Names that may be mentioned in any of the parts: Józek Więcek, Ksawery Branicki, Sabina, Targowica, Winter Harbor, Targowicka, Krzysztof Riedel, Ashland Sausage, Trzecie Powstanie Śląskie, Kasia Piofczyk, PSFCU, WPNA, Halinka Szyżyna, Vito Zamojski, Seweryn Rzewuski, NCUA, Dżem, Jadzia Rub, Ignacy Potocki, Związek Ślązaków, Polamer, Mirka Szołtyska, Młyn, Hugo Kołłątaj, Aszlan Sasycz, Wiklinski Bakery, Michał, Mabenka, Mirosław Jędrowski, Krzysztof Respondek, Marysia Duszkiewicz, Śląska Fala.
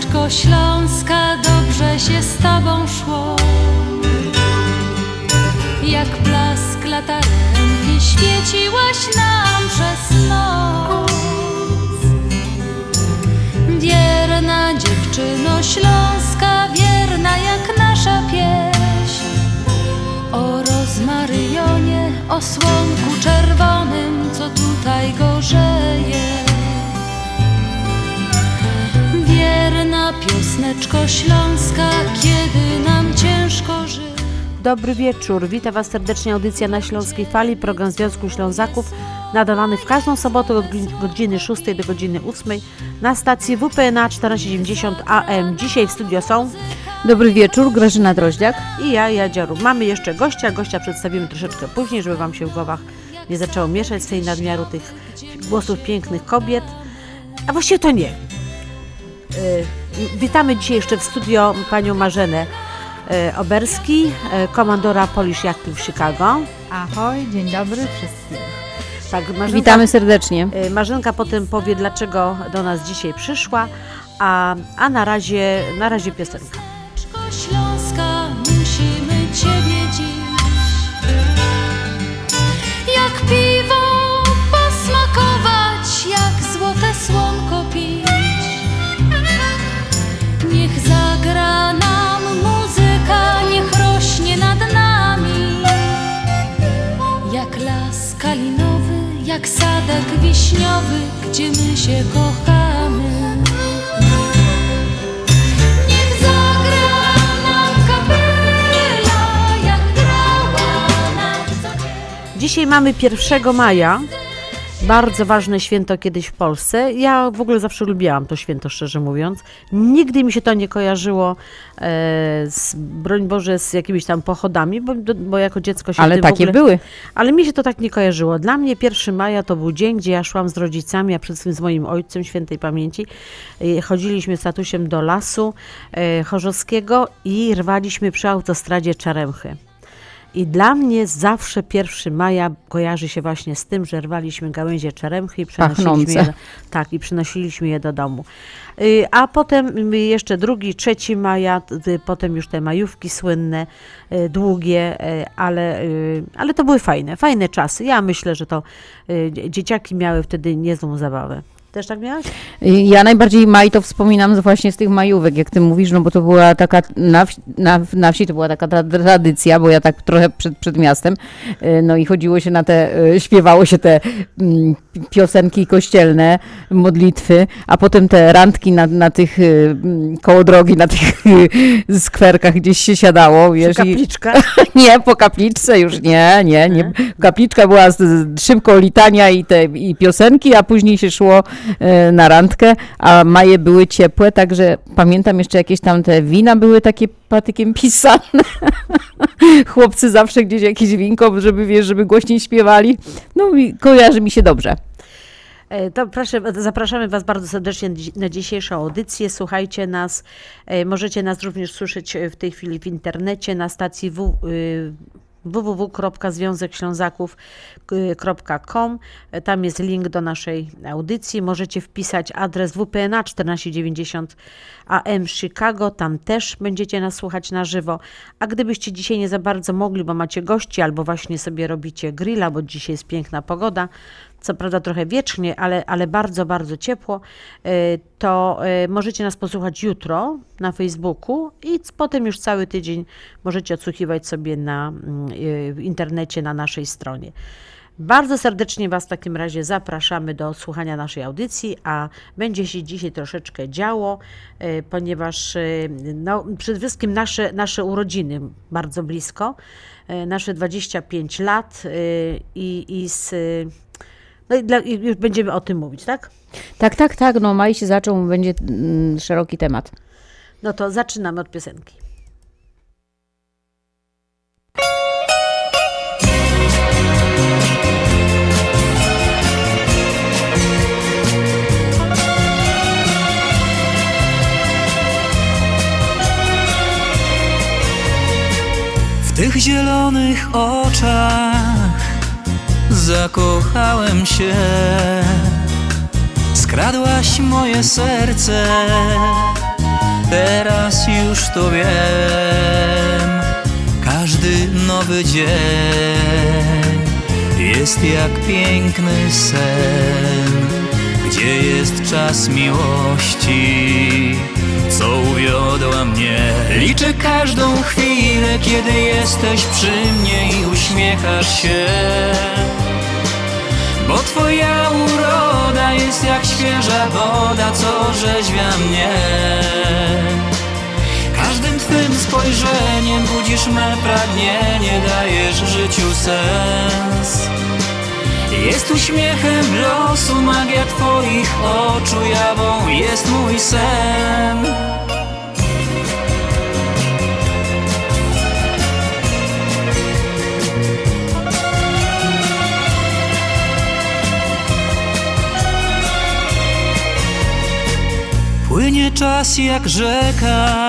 Córeczko Śląska, dobrze się z tobą szło, jak blask latarki świeciłaś nam przez noc. Wierna dziewczyno Śląska, wierna jak nasza pieśń o rozmaryjonie, o słonku czerwonym, co tutaj gorzeje. Wierna piosneczko Śląska, kiedy nam ciężko żyć. Dobry wieczór, witam Was serdecznie, audycja na Śląskiej Fali, program Związku Ślązaków nadawany w każdą sobotę od godziny 6 do godziny 8 na stacji WPNA 1490 AM. Dzisiaj w studio są... Dobry wieczór, Grażyna Droździak i ja, Jadzia Rub. Mamy jeszcze gościa przedstawimy troszeczkę później, żeby Wam się w głowach nie zaczęło mieszać z tej nadmiaru tych głosów pięknych kobiet, a właściwie to nie. Witamy dzisiaj jeszcze w studio panią Marzenę Oberski, komandora Polish Yacht Club Chicago. Ahoj, dzień dobry wszystkim. Tak, Marzenka, witamy serdecznie. Marzenka potem powie, dlaczego do nas dzisiaj przyszła, a na razie piosenka. Śląska, musimy ciebie dziś, jak piwo posmakować, jak złote słonko pić. Niech zagra nam muzyka, niech rośnie nad nami, jak las kalinowy, jak sadek wiśniowy, gdzie my się kochamy. Niech zagra nam kapela, jak grała nam sobie. Dzisiaj mamy 1 maja. Bardzo ważne święto kiedyś w Polsce. Ja w ogóle zawsze lubiłam to święto, szczerze mówiąc. Nigdy mi się to nie kojarzyło, broń Boże, z jakimiś tam pochodami, bo jako dziecko się... Ale takie w ogóle były. Ale mi się to tak nie kojarzyło. Dla mnie 1 maja to był dzień, gdzie ja szłam z rodzicami, a przede wszystkim z moim ojcem świętej pamięci. Chodziliśmy z tatusiem do lasu chorzowskiego i rwaliśmy przy autostradzie czaremchy. I dla mnie zawsze 1 maja kojarzy się właśnie z tym, że rwaliśmy gałęzie czeremchy i przynosiliśmy je do domu. A potem jeszcze 2, 3 maja, potem już te majówki słynne, długie, ale to były fajne czasy. Ja myślę, że to dzieciaki miały wtedy niezłą zabawę. Też tak miałaś? Ja najbardziej maj to wspominam właśnie z tych majówek, jak ty mówisz, no bo to była taka, na wsi to była taka tradycja, bo ja tak trochę przed miastem, no i chodziło się na te, śpiewało się te piosenki kościelne, modlitwy, a potem te randki na tych, koło drogi, na tych skwerkach gdzieś się siadało. Wiesz, kapliczka? Nie, po kapliczce już nie. Kapliczka była szybko litania i piosenki, a później się szło na randkę, a maje były ciepłe, także pamiętam jeszcze jakieś tam te wina były takie patykiem pisane. Chłopcy zawsze gdzieś jakieś winko, żeby głośniej śpiewali. No i kojarzy mi się dobrze. To proszę, zapraszamy Was bardzo serdecznie na dzisiejszą audycję. Słuchajcie nas, możecie nas również słyszeć w tej chwili w internecie na stacji www.związekślązaków.com. Tam jest link do naszej audycji. Możecie wpisać adres WPNA 1490 AM Chicago. Tam też będziecie nas słuchać na żywo. A gdybyście dzisiaj nie za bardzo mogli, bo macie gości albo właśnie sobie robicie grilla, bo dzisiaj jest piękna pogoda, co prawda trochę wiecznie, ale bardzo, bardzo ciepło, to możecie nas posłuchać jutro na Facebooku i potem już cały tydzień możecie odsłuchiwać sobie w internecie na naszej stronie. Bardzo serdecznie Was w takim razie zapraszamy do słuchania naszej audycji, a będzie się dzisiaj troszeczkę działo, ponieważ no, przede wszystkim nasze urodziny bardzo blisko, nasze 25 lat i z... No i już będziemy o tym mówić, tak? Tak. No maj się zaczął, będzie szeroki temat. No to zaczynamy od piosenki. W tych zielonych oczach zakochałem się, skradłaś moje serce, teraz już to wiem. Każdy nowy dzień jest jak piękny sen, gdzie jest czas miłości, co uwiodła mnie. Liczę każdą chwilę, kiedy jesteś przy mnie i uśmiechasz się, bo twoja uroda jest jak świeża woda, co rzeźwia mnie. Każdym twym spojrzeniem budzisz me pragnienie, dajesz życiu sens. Jest uśmiechem losu, magia twoich oczu, jawą jest mój sen. Płynie czas jak rzeka,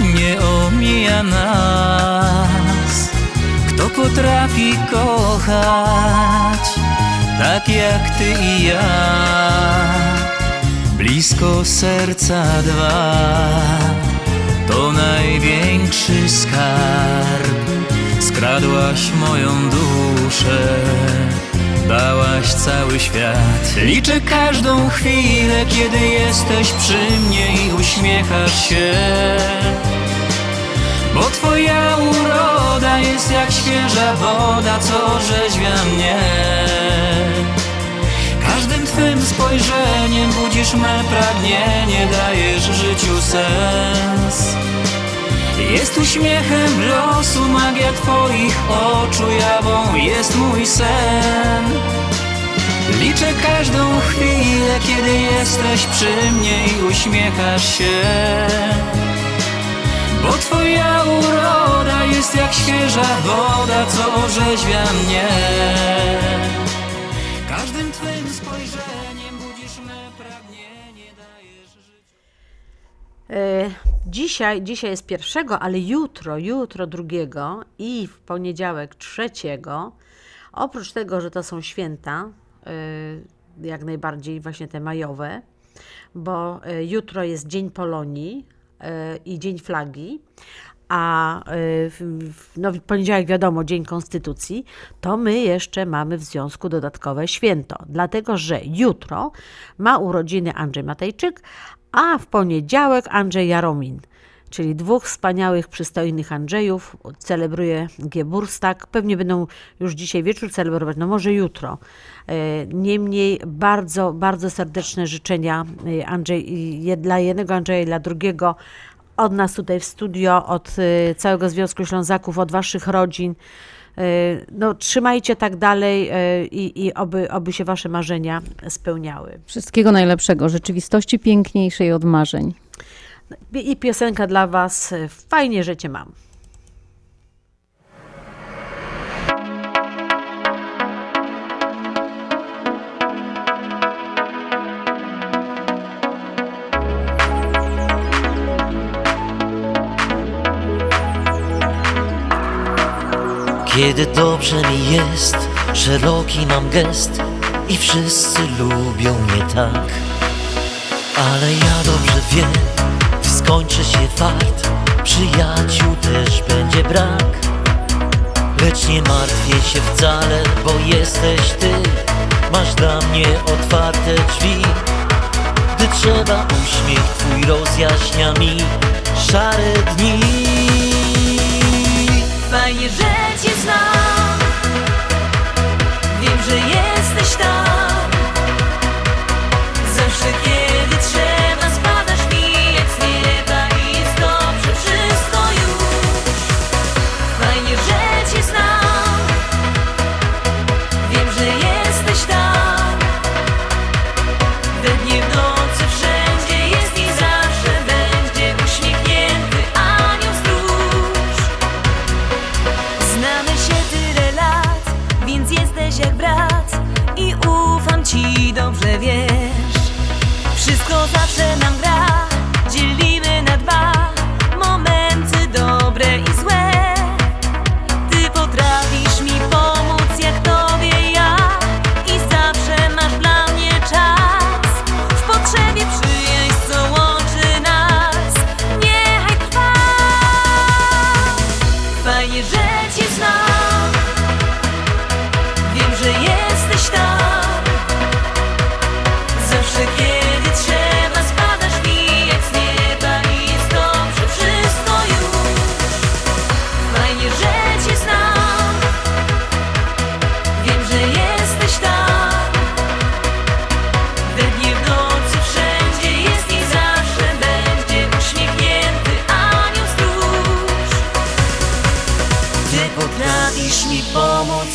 nie omija nas. Kto potrafi kochać tak jak ty i ja, blisko serca dwa, to największy skarb. Skradłaś moją duszę, dałaś cały świat. Liczę każdą chwilę, kiedy jesteś przy mnie i uśmiechasz się, bo twoja uroda jest jak świeża woda, co rzeźwia mnie. Każdym twym spojrzeniem budzisz me pragnienie, dajesz życiu sens. Jest uśmiechem losu, magia twoich oczu, jawą jest mój sen. Liczę każdą chwilę, kiedy jesteś przy mnie i uśmiechasz się, bo twoja uroda jest jak świeża woda, co orzeźwia mnie. Każdym twym spojrzeniem budzisz me pragnienie, dajesz życiu. Dzisiaj jest 1, ale jutro 2 i w poniedziałek 3. Oprócz tego, że to są święta, jak najbardziej właśnie te majowe, bo jutro jest Dzień Polonii i Dzień Flagi, a w poniedziałek wiadomo Dzień Konstytucji, to my jeszcze mamy w związku dodatkowe święto, dlatego że jutro ma urodziny Andrzej Matejczyk, a w poniedziałek Andrzej Jaromin, czyli 2 wspaniałych, przystojnych Andrzejów, celebruje Geburstag. Pewnie będą już dzisiaj wieczór celebrować, no może jutro. Niemniej bardzo, bardzo serdeczne życzenia dla jednego Andrzeja i dla drugiego. Od nas tutaj w studio, od całego Związku Ślązaków, od waszych rodzin. No, trzymajcie tak dalej i oby się wasze marzenia spełniały. Wszystkiego najlepszego, rzeczywistości piękniejszej od marzeń. I piosenka dla was, fajnie, że cię mam. Kiedy dobrze mi jest, szeroki mam gest i wszyscy lubią mnie tak. Ale ja dobrze wiem, gdy skończy się fart, przyjaciół też będzie brak. Lecz nie martwię się wcale, bo jesteś ty, masz dla mnie otwarte drzwi. Gdy trzeba, uśmiech twój rozjaśnia mi szare dni. Fajnie, że cię znam, wiem, że jesteś tam. Zawsze kiedy trzeba, spadasz mi jak z nieba i jest dobrze wszystko już. Fajnie, że cię znam, wiem, że jesteś tam. We dnie w nocy wszędzie jest i zawsze będzie uśmiechnięty anioł stróż. Znamy się tyle lat, więc jesteś jak brat i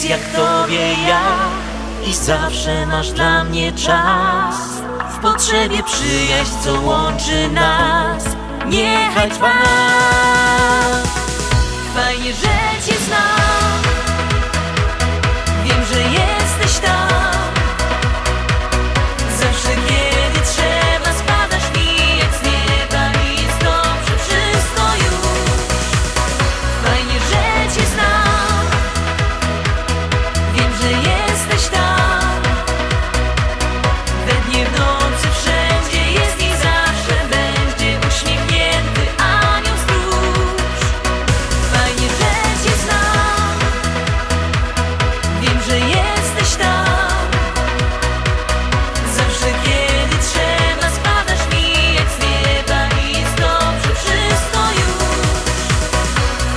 jest jak tobie ja i zawsze masz dla mnie czas. W potrzebie przyjaźń, co łączy nas, niechaj trwa. Fajnie, że cię znam, wiem, że jesteś tam. Zawsze kiedy trzeba, spadasz mi jak z nieba i jest dobrze wszystko już. Fajnie, że cię znam, wiem, że jesteś tam. We dnie w nocy wszędzie jest i zawsze będzie uśmiechnięty anioł stróż. Fajnie, że cię znam, wiem, że jesteś tam. Zawsze kiedy trzeba, spadasz mi jak z nieba i jest dobrze wszystko już.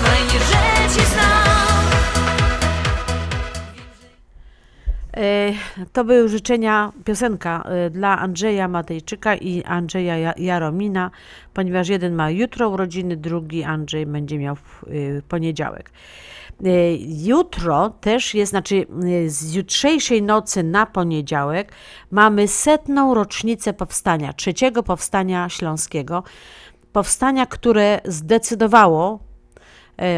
Fajnie, że cię znam. To były życzenia, piosenka dla Andrzeja Matejczyka i Andrzeja Jaromina, ponieważ jeden ma jutro urodziny, drugi Andrzej będzie miał w poniedziałek. Jutro też jest, znaczy z jutrzejszej nocy na poniedziałek mamy 100. rocznicę powstania, trzeciego powstania śląskiego. Powstania, które zdecydowało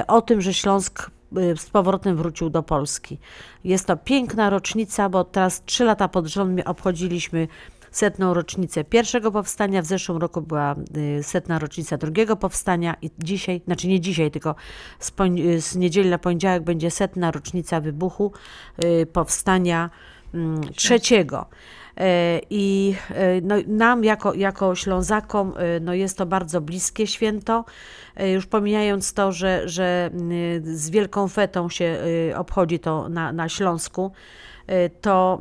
o tym, że Śląsk z powrotem wrócił do Polski. Jest to piękna rocznica, bo teraz 3 lata pod rząd obchodziliśmy 100. rocznicę pierwszego powstania, w zeszłym roku była 100. rocznica drugiego powstania i dzisiaj, znaczy nie dzisiaj, tylko z niedzieli na poniedziałek będzie 100. rocznica wybuchu powstania trzeciego. I no, nam jako Ślązakom no, jest to bardzo bliskie święto, już pomijając to, że z wielką fetą się obchodzi to na Śląsku, to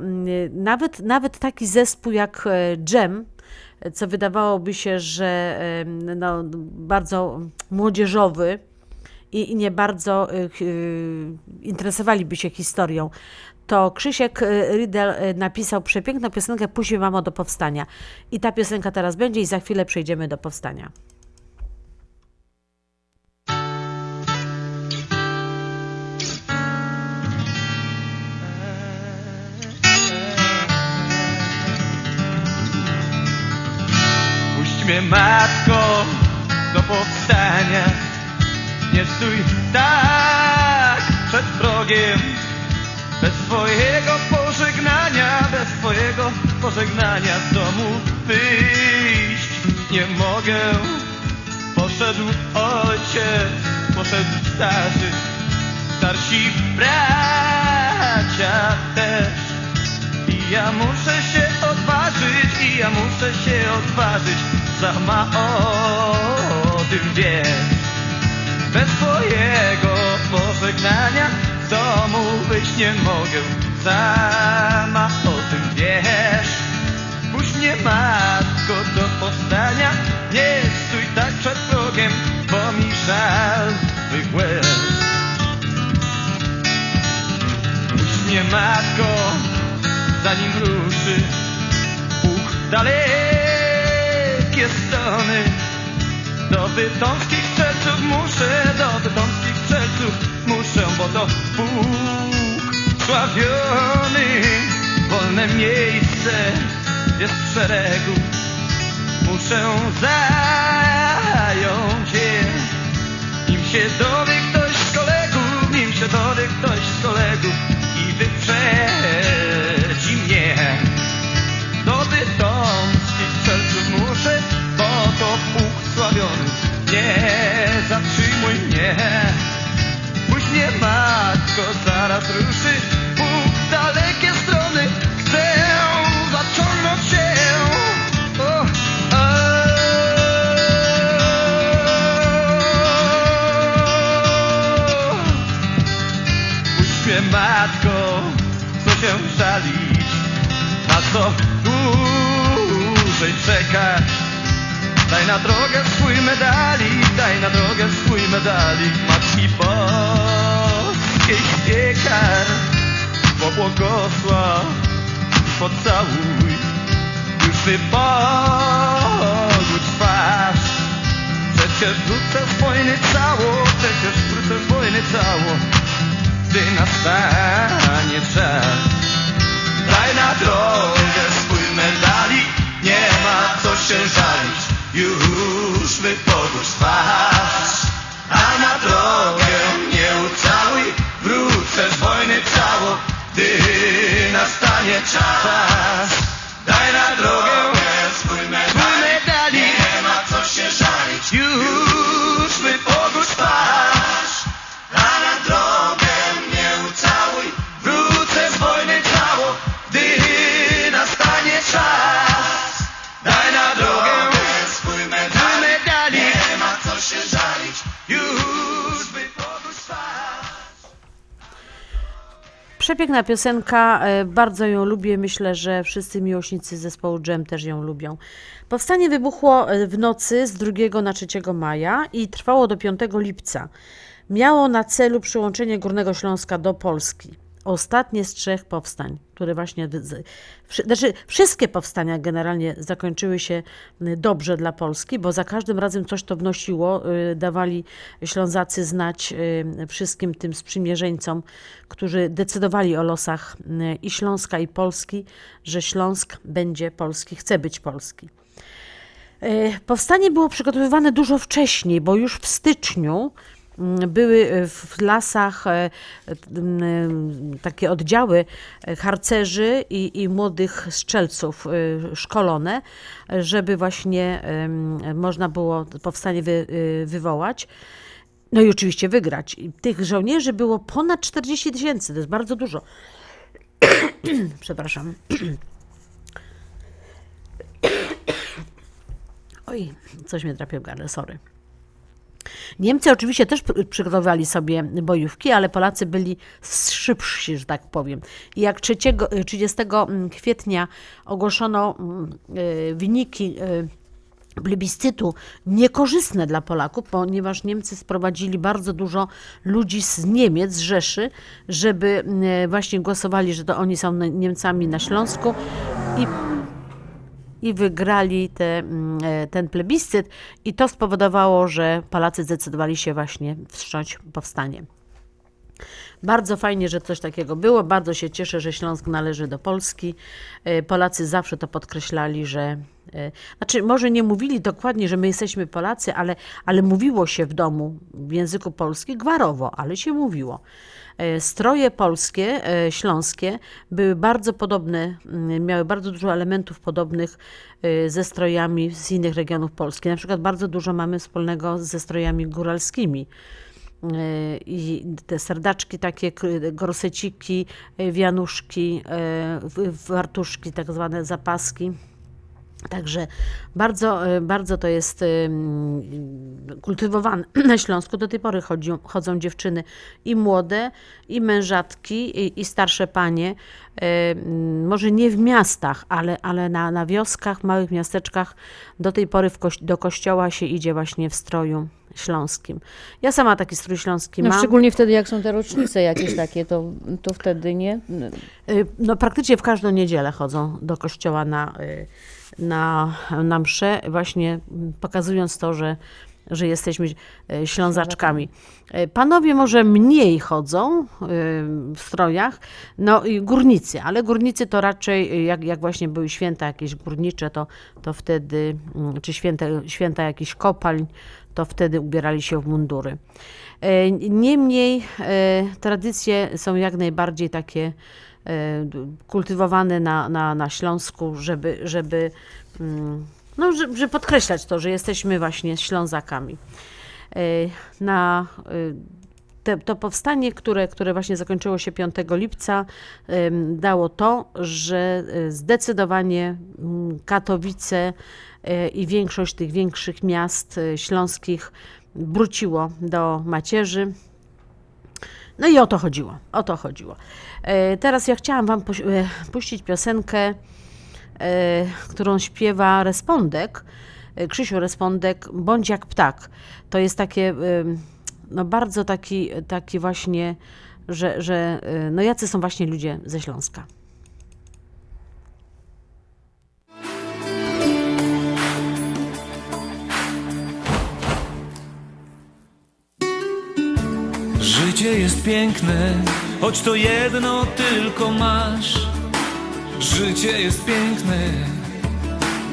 nawet taki zespół jak Dżem, co wydawałoby się, że no, bardzo młodzieżowy i nie bardzo interesowaliby się historią, to Krzysiek Riedel napisał przepiękną piosenkę "Puść mamo do powstania". I ta piosenka teraz będzie i za chwilę przejdziemy do powstania. Puść mnie, matko, do powstania. Nie stój tak przed wrogiem. Bez twojego pożegnania z domu wyjść nie mogę. Poszedł ojciec, poszedł starsi bracia też. I ja muszę się odważyć, sama o tym wiesz. Bez twojego pożegnania z domu być nie mogę, sama o tym wiesz. Puść mnie, matko, do powstania, nie stój tak przed progiem, bo mi żal twych łez. Puść mnie, matko, zanim ruszy Bóg w dalekie strony. Do bytomskich serców muszę, bo to Bóg sławiony. Wolne miejsce jest w szeregu, muszę zająć je. Nim się dowie ktoś z kolegów i wyprzedzi mnie. Do bytomskich serców muszę, bo to Bóg sławiony. Nie zatrzymuj mnie. Puść mnie, matko, zaraz ruszy Bóg w dalekie strony. Chcę zaciągnąć się. Puść mnie, matko, co się żalić, a co dłużej czekać. Daj na drogę swój medalik, Matki Boskiej Piekar. Pobłogosław, pocałuj, już Ty Bogu twarz. Przecież wrócę z wojny cało, Ty gdy nastanie czas. Daj na drogę swój medali, nie ma co się żalić, już wypodłóż twarz. A na drogę mnie ucałuj, wrócę z wojny cało, gdy nastanie czas. Daj na drogę swój medali, nie ma co się żalić, już wypodłóż twarz. A na drogę mnie ucałuj, wrócę z wojny cało, gdy nastanie czas. Daj na drogę swój medali, nie ma co się żalić, już wypodłóż twarz. Przepiękna piosenka, bardzo ją lubię, myślę, że wszyscy miłośnicy zespołu Dżem też ją lubią. Powstanie wybuchło w nocy z 2 na 3 maja i trwało do 5 lipca. Miało na celu przyłączenie Górnego Śląska do Polski. Ostatnie z 3 powstań, które właśnie, znaczy wszystkie powstania generalnie zakończyły się dobrze dla Polski, bo za każdym razem coś to wnosiło, dawali Ślązacy znać wszystkim tym sprzymierzeńcom, którzy decydowali o losach i Śląska, i Polski, że Śląsk będzie polski, chce być polski. Powstanie było przygotowywane dużo wcześniej, bo już w styczniu były w lasach takie oddziały harcerzy i młodych strzelców szkolone, żeby właśnie można było powstanie wywołać. No i oczywiście wygrać. Tych żołnierzy było ponad 40 000, to jest bardzo dużo. Przepraszam. Oj, coś mnie trapił w gardle, sorry. Niemcy oczywiście też przygotowywali sobie bojówki, ale Polacy byli szybsi, że tak powiem. I jak 30 kwietnia ogłoszono wyniki plebiscytu niekorzystne dla Polaków, ponieważ Niemcy sprowadzili bardzo dużo ludzi z Niemiec, z Rzeszy, żeby właśnie głosowali, że to oni są Niemcami na Śląsku i wygrali ten plebiscyt i to spowodowało, że Polacy zdecydowali się właśnie wstrząść powstanie. Bardzo fajnie, że coś takiego było, bardzo się cieszę, że Śląsk należy do Polski. Polacy zawsze to podkreślali, że... Znaczy, może nie mówili dokładnie, że my jesteśmy Polacy, ale mówiło się w domu w języku polskim gwarowo, ale się mówiło. Stroje polskie, śląskie były bardzo podobne, miały bardzo dużo elementów podobnych ze strojami z innych regionów Polski. Na przykład bardzo dużo mamy wspólnego ze strojami góralskimi. I te serdaczki takie, gorseciki, wianuszki, wartuszki, tak zwane zapaski. Także bardzo, bardzo to jest kultywowane na Śląsku. Do tej pory chodzą dziewczyny i młode, i mężatki, i starsze panie. Może nie w miastach, ale na wioskach, małych miasteczkach do tej pory do kościoła się idzie właśnie w stroju śląskim. Ja sama taki strój śląski mam. Szczególnie wtedy, jak są te rocznice jakieś takie, to wtedy nie? No praktycznie w każdą niedzielę chodzą do kościoła na mszę, właśnie pokazując to, że jesteśmy Ślązaczkami. Panowie może mniej chodzą w strojach, no i górnicy, ale górnicy to raczej, jak właśnie były święta jakieś górnicze, to wtedy, czy święta jakichś kopalń, to wtedy ubierali się w mundury. Niemniej tradycje są jak najbardziej takie kultywowane na Śląsku, żeby no, żeby podkreślać to, że jesteśmy właśnie Ślązakami. To powstanie, które właśnie zakończyło się 5 lipca, dało to, że zdecydowanie Katowice i większość tych większych miast śląskich wróciło do macierzy. No i o to chodziło, o to chodziło. Teraz ja chciałam wam puścić piosenkę, którą śpiewa Respondek, Krzysiu Respondek, Bądź jak ptak. To jest takie, no bardzo taki właśnie, że no jacy są właśnie ludzie ze Śląska. Życie jest piękne, choć to jedno tylko masz. Życie jest piękne,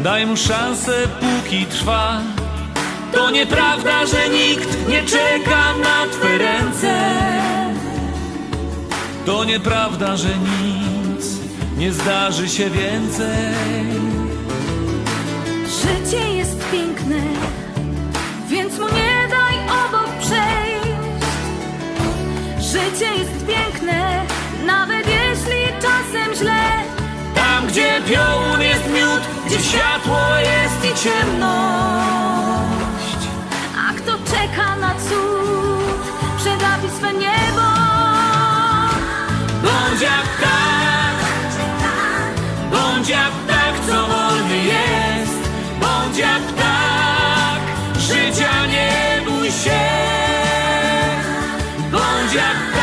daj mu szansę, póki trwa. To nieprawda, że nikt nie czeka na twe ręce. To nieprawda, że nic nie zdarzy się więcej. Życie jest piękne, więc mu nie daj obok przejść. Życie jest piękne, nawet jeśli czasem źle. Tam, gdzie piołun jest miód, gdzie światło jest i ciemność. A kto czeka na cud, przedawi swe niebo. Bądź jak ptak, bądź jak ptak, co wolny jest. Bądź jak ptak, życia nie bój się. Bądź jak ptak.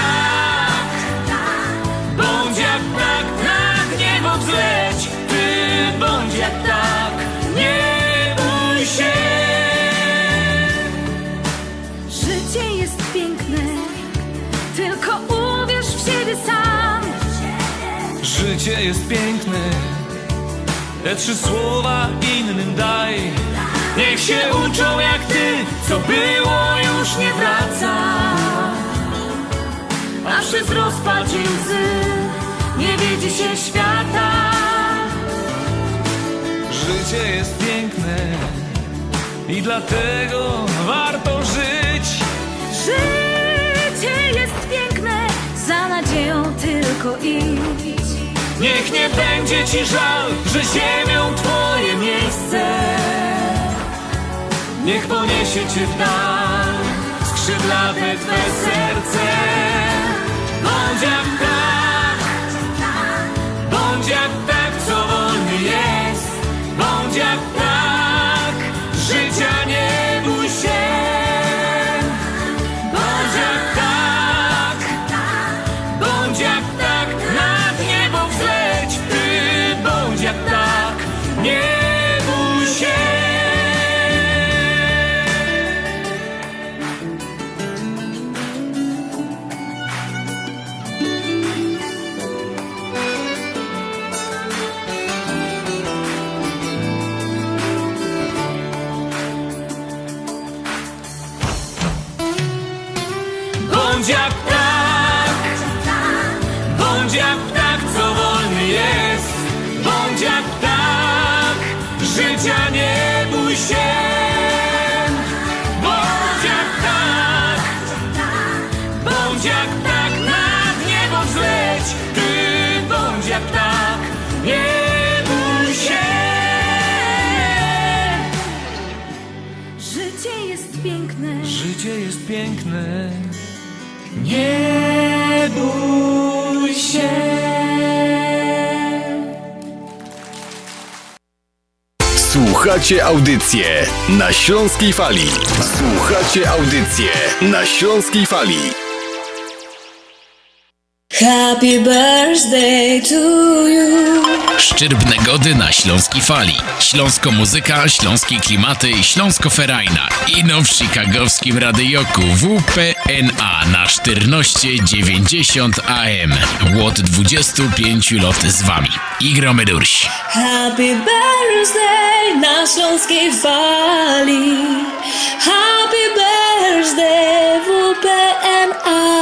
Życie jest piękne, te trzy słowa innym daj. Niech się uczą jak ty, co było już nie wraca. A przez rozpacz i łzy nie wiedzie się świata. Życie jest piękne i dlatego warto żyć. Życie jest piękne, za nadzieją tylko idź. Niech nie będzie ci żal, że ziemią twoje miejsce. Niech poniesie cię w dal skrzydlate twe serce. Bądź jak ptak, bądź jak ptak, co wolny jest. Bądź jak ptak, życia nie bój się. Bądź jak ptak, bądź jak ptak, nad niebo wzleć. Ty bądź jak ptak, nie bój się. Bądź jak ptak, bądź jak ptak, co wolny jest. Bądź jak ptak, życia nie bój się. Bądź jak ptak, nad niebo wzleć. Ty bądź jak ptak, nie bój się. Życie jest piękne. Życie jest piękne. Nie bój się. Słuchacie audycję na Śląskiej Fali. Słuchacie audycję na Śląskiej Fali. Happy birthday to you. Szczyrbne gody na Śląskiej Fali. Śląsko muzyka, śląskie klimaty, śląsko-ferajna. Ino w chicagowskim radyjoku WPNA na 1490 AM. Łot 25 lot z wami. I gromy durś. Happy birthday na Śląskiej Fali. Happy birthday WPNA.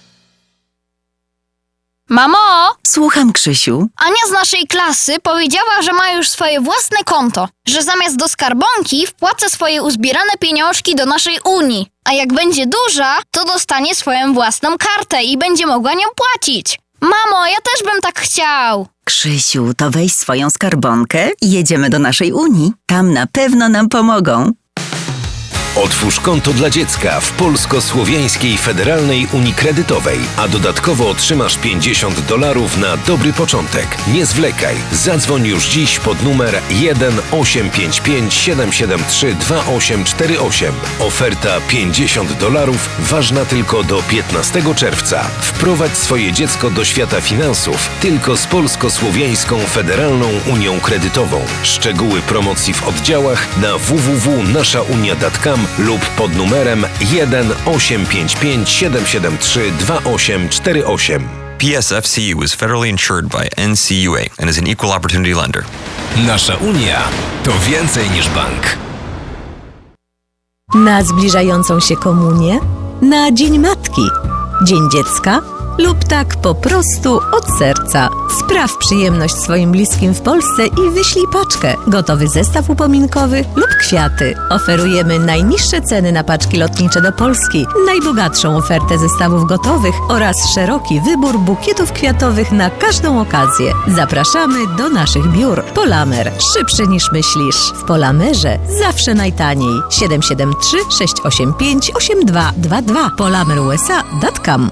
Mamo! Słucham, Krzysiu. Ania z naszej klasy powiedziała, że ma już swoje własne konto, że zamiast do skarbonki wpłaca swoje uzbierane pieniążki do naszej Unii, a jak będzie duża, to dostanie swoją własną kartę i będzie mogła nią płacić. Mamo, ja też bym tak chciał. Krzysiu, to weź swoją skarbonkę i jedziemy do naszej Unii. Tam na pewno nam pomogą. Otwórz konto dla dziecka w Polsko-Słowiańskiej Federalnej Unii Kredytowej, a dodatkowo otrzymasz $50 na dobry początek. Nie zwlekaj. Zadzwoń już dziś pod numer 1-855-773-2848. Oferta $50 ważna tylko do 15 czerwca. Wprowadź swoje dziecko do świata finansów tylko z Polsko-Słowiańską Federalną Unią Kredytową. Szczegóły promocji w oddziałach na www.naszaunia.com lub pod numerem 1-855-773-2848. PSFCU is federally insured by NCUA and is an equal opportunity lender. Nasza Unia to więcej niż bank. Na zbliżającą się komunię, na Dzień Matki, Dzień Dziecka lub tak po prostu od serca. Spraw przyjemność swoim bliskim w Polsce i wyślij paczkę, gotowy zestaw upominkowy lub kwiaty. Oferujemy najniższe ceny na paczki lotnicze do Polski, najbogatszą ofertę zestawów gotowych oraz szeroki wybór bukietów kwiatowych na każdą okazję. Zapraszamy do naszych biur. Polamer. Szybszy niż myślisz. W Polamerze zawsze najtaniej. 773-685-8222. PolamerUSA.com.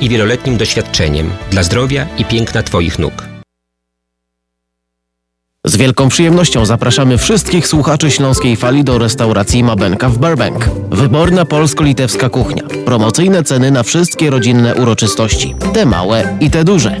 i wieloletnim doświadczeniem dla zdrowia i piękna Twoich nóg. Z wielką przyjemnością zapraszamy wszystkich słuchaczy Śląskiej Fali do restauracji Mabenka w Burbank. Wyborna polsko-litewska kuchnia. Promocyjne ceny na wszystkie rodzinne uroczystości. Te małe i te duże.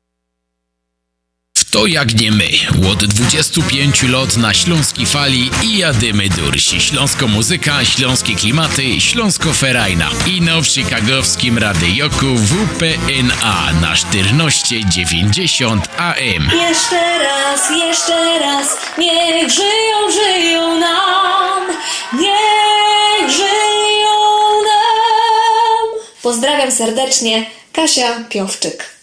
To jak nie my. Od 25 lat na Śląskiej Fali i jadymy dursi. Śląsko muzyka, śląskie klimaty, śląsko ferajna. Ino w chicagowskim radyjoku WPNA na 1490 AM. Jeszcze raz, niech żyją, żyją nam. Niech żyją nam. Pozdrawiam serdecznie, Kasia Piofczyk.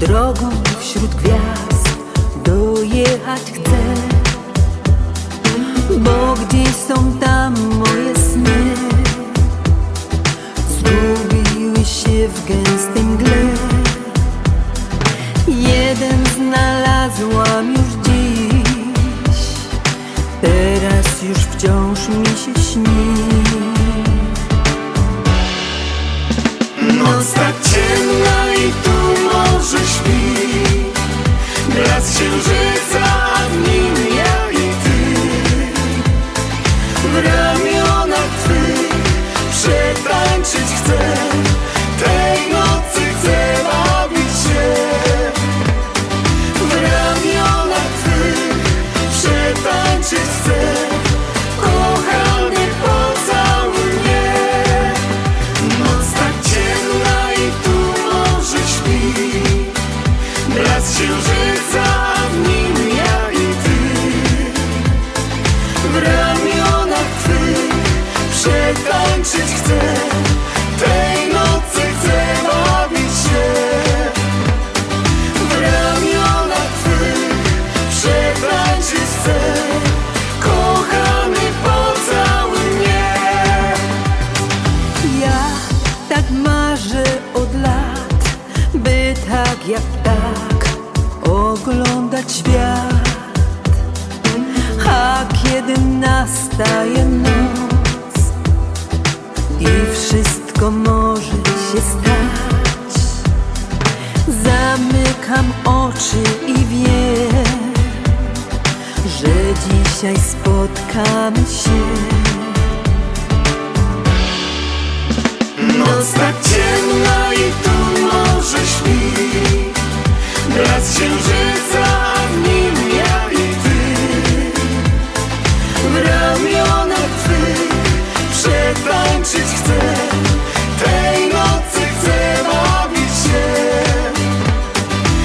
Drogą wśród gwiazd dojechać chcę, bo gdzieś są tam moje sny. Zgubiły się w gęstej mgle. Jeden znalazłam już dziś, teraz już wciąż mi się śni. Noc tak ciemna i tu może śpi blask księżyca, a w nim ja i ty. W ramionach twych przetańczyć chcę, tej nocy chcę bawić się. W ramionach twych przetańczyć chcę. Tańczyć chcę, tej nocy chcę bawić się. W ramionach twych przetańczyć chcę, kochany pocałuj mnie. Ja tak marzę od lat, by tak jak ptak zdobywać świat. A kiedy nastaje noc i wszystko może się stać, zamykam oczy i wiem, że dzisiaj spotkamy się. Noc tak ciemna i tu może śpi blask księżyca, a w nim ja i ty. W ramionach twych przetańczyć chcę, tej nocy chcę bawić się.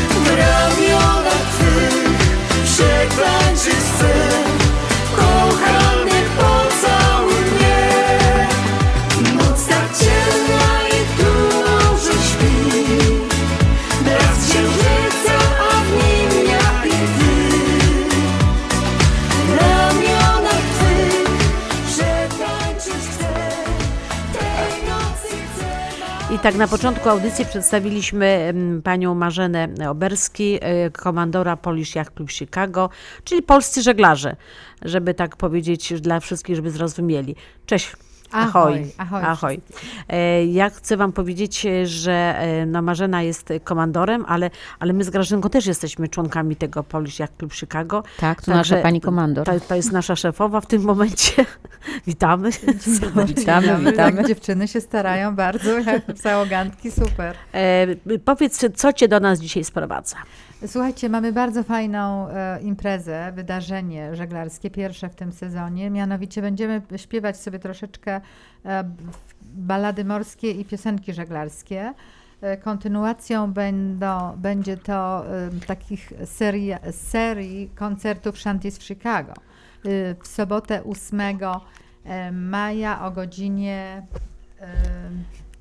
W ramionach twych przetańczyć chcę, kochany pocałuj mnie. Noc tak ciemna. I tak na początku audycji przedstawiliśmy panią Marzenę Oberski, komandora Polish Yacht Club Chicago, czyli polscy żeglarze, żeby tak powiedzieć dla wszystkich, żeby zrozumieli. Cześć. Ahoj, ahoj, ahoj. Ja chcę wam powiedzieć, że no Marzena jest komandorem, ale my z Grażynką też jesteśmy członkami tego Polish Yacht Club Chicago. Tak, to nasza pani komandor. To jest nasza szefowa w tym momencie. Witamy. Witamy. Tak, dziewczyny się starają bardzo, załogantki, super. Powiedz, co cię do nas dzisiaj sprowadza? Słuchajcie, mamy bardzo fajną imprezę, wydarzenie żeglarskie, pierwsze w tym sezonie. Mianowicie będziemy śpiewać sobie troszeczkę balady morskie i piosenki żeglarskie. Kontynuacją będzie to takich serii koncertów Shanties w Chicago. W sobotę 8 maja o godzinie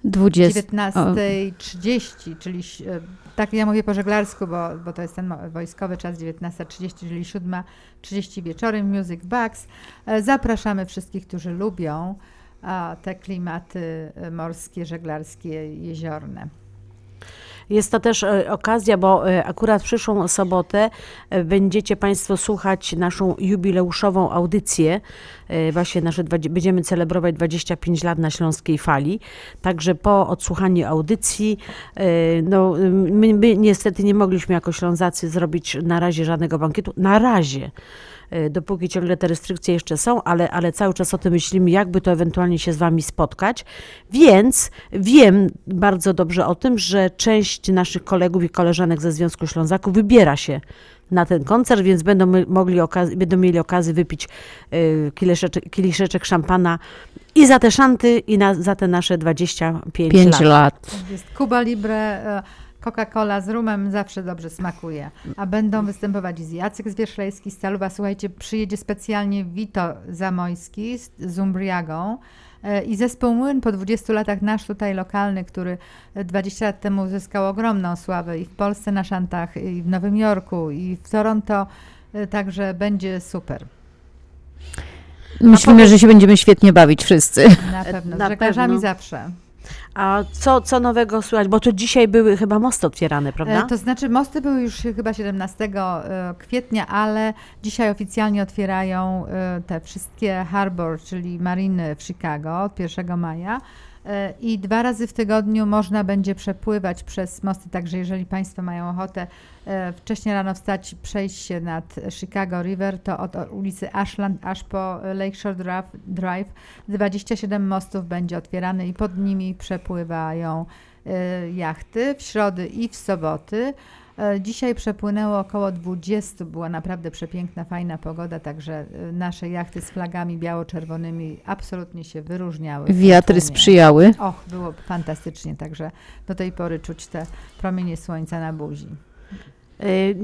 19:30, czyli tak ja mówię po żeglarsku, bo to jest ten wojskowy czas, 19:30, czyli 7:30 wieczorem, Music Box. Zapraszamy wszystkich, którzy lubią te klimaty morskie, żeglarskie, jeziorne. Jest to też okazja, bo akurat przyszłą sobotę będziecie Państwo słuchać naszą jubileuszową audycję. Właśnie będziemy celebrować 25 lat na Śląskiej Fali. Także po odsłuchaniu audycji, no, my niestety nie mogliśmy jako Ślązacy zrobić na razie żadnego bankietu. Na razie. Dopóki ciągle te restrykcje jeszcze są, ale cały czas o tym myślimy, jakby to ewentualnie się z wami spotkać. Więc wiem bardzo dobrze o tym, że część naszych kolegów i koleżanek ze Związku Ślązaków wybiera się na ten koncert, więc będą mieli okazję wypić kieliszeczek szampana i za te szanty, i za te nasze 25 lat. Jest Cuba Libre, Coca-Cola z rumem zawsze dobrze smakuje. A będą występować Jacek Zwierzlejski, Staluba. Słuchajcie, przyjedzie specjalnie Vito Zamojski z Zumbriagą i zespół Młyn po 20 latach, nasz tutaj lokalny, który 20 lat temu uzyskał ogromną sławę i w Polsce na szantach, i w Nowym Jorku, i w Toronto. Także będzie super. Myślimy, że się będziemy świetnie bawić wszyscy. Na pewno, z żeglarzami zawsze. A co nowego słychać? Bo to dzisiaj były chyba mosty otwierane, prawda? To znaczy mosty były już chyba 17 kwietnia, ale dzisiaj oficjalnie otwierają te wszystkie harbor, czyli mariny w Chicago od 1 maja. I 2 razy w tygodniu można będzie przepływać przez mosty, także jeżeli Państwo mają ochotę wcześniej rano wstać, przejść się nad Chicago River, to od ulicy Ashland aż po Lakeshore Drive 27 mostów będzie otwierane i pod nimi przepływają jachty w środy i w soboty. Dzisiaj przepłynęło około 20, była naprawdę przepiękna, fajna pogoda, także nasze jachty z flagami biało-czerwonymi absolutnie się wyróżniały. Wiatry sprzyjały. Och, było fantastycznie, także do tej pory czuć te promienie słońca na buzi.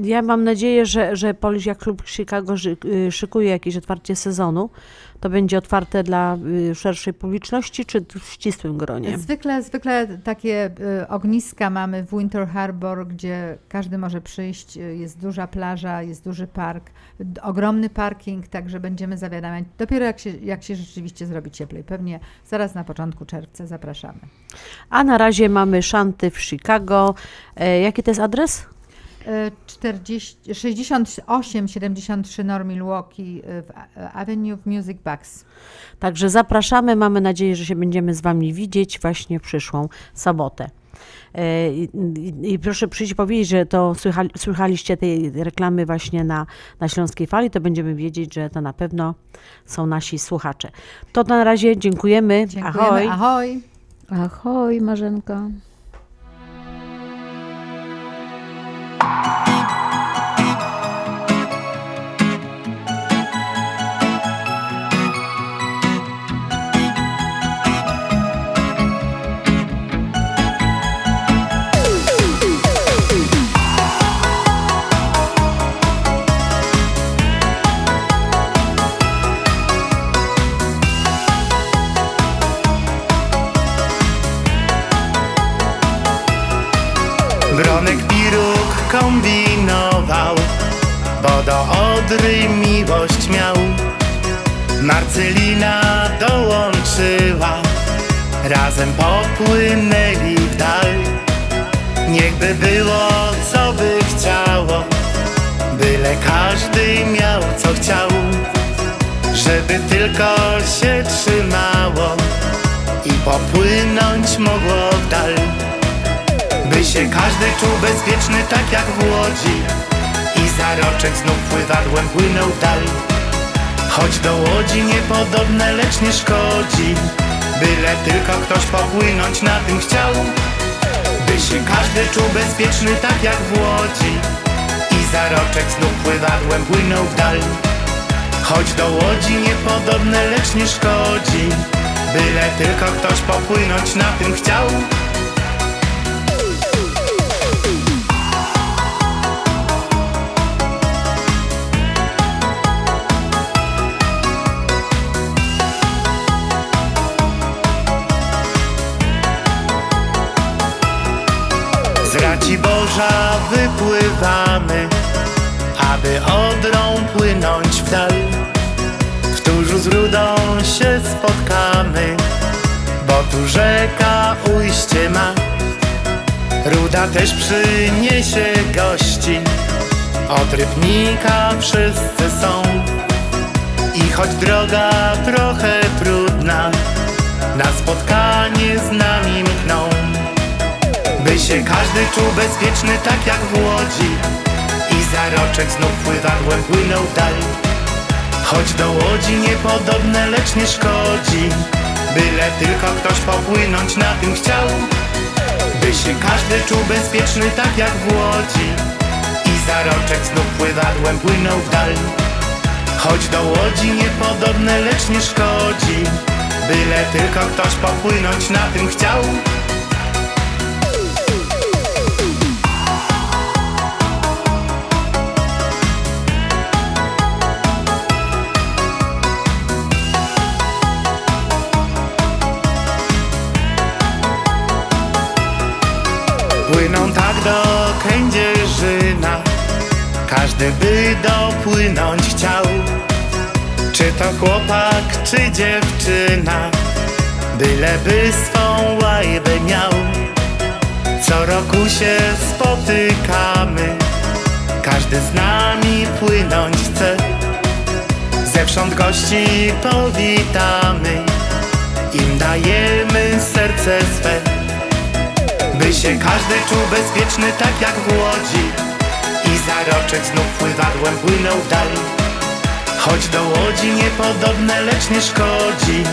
Ja mam nadzieję, że Polish Yacht Club Chicago szykuje jakieś otwarcie sezonu. To będzie otwarte dla szerszej publiczności, czy w ścisłym gronie? Zwykle takie ogniska mamy w Winter Harbor, gdzie każdy może przyjść, jest duża plaża, jest duży park, ogromny parking, także będziemy zawiadamiać dopiero jak się rzeczywiście zrobi cieplej. Pewnie zaraz na początku czerwca zapraszamy. A na razie mamy szanty w Chicago. Jaki to jest adres? 68-73 North Milwaukee Avenue w Music Box. Także zapraszamy, mamy nadzieję, że się będziemy z Wami widzieć właśnie przyszłą sobotę. I proszę przyjść powiedzieć, że to słychaliście tej reklamy właśnie na Śląskiej Fali, to będziemy wiedzieć, że to na pewno są nasi słuchacze. To na razie dziękujemy. Ahoj. Ahoj. Ahoj, Marzenka. Kombinował, bo do Odry miłość miał. Marcelina dołączyła, razem popłynęli w dal. Niechby było, co by chciało, byle każdy miał, co chciał. Żeby tylko się trzymało i popłynąć mogło w dal. By się każdy czuł bezpieczny, tak jak w łodzi. I zaroczek znów pływadłem płynął w dal. Choć do łodzi niepodobne, lecz nie szkodzi, byle tylko ktoś popłynąć na tym chciał. By się każdy czuł bezpieczny, tak jak w łodzi. I zaroczek znów pływadłem płynął w dal. Choć do łodzi niepodobne, lecz nie szkodzi, byle tylko ktoś popłynąć na tym chciał. Boża wypływamy, aby Odrą płynąć w dal. Wtórzu z Rudą się spotkamy, bo tu rzeka ujście ma. Ruda też przyniesie gości, od rybnika wszyscy są. I choć droga trochę trudna, na spotkanie z nami mkną. By się każdy czuł bezpieczny, tak jak w łodzi. I zaroczek znów pływadłem płynął w dal. Choć do łodzi niepodobne, lecz nie szkodzi, byle tylko ktoś popłynąć na tym chciał. By się każdy czuł bezpieczny, tak jak w łodzi. I zaroczek znów pływadłem płynął w dal. Choć do łodzi niepodobne, lecz nie szkodzi, byle tylko ktoś popłynąć na tym chciał. Płyną tak do Kędzierzyna, każdy by dopłynąć chciał. Czy to chłopak, czy dziewczyna, byleby swą łajbę miał. Co roku się spotykamy, każdy z nami płynąć chce. Zewsząd gości powitamy, im dajemy serce swe. By się każdy czuł bezpieczny, tak jak w łodzi. I zaroczek znów pływadłem płynął w dal. Choć do łodzi niepodobne, lecz nie szkodzi,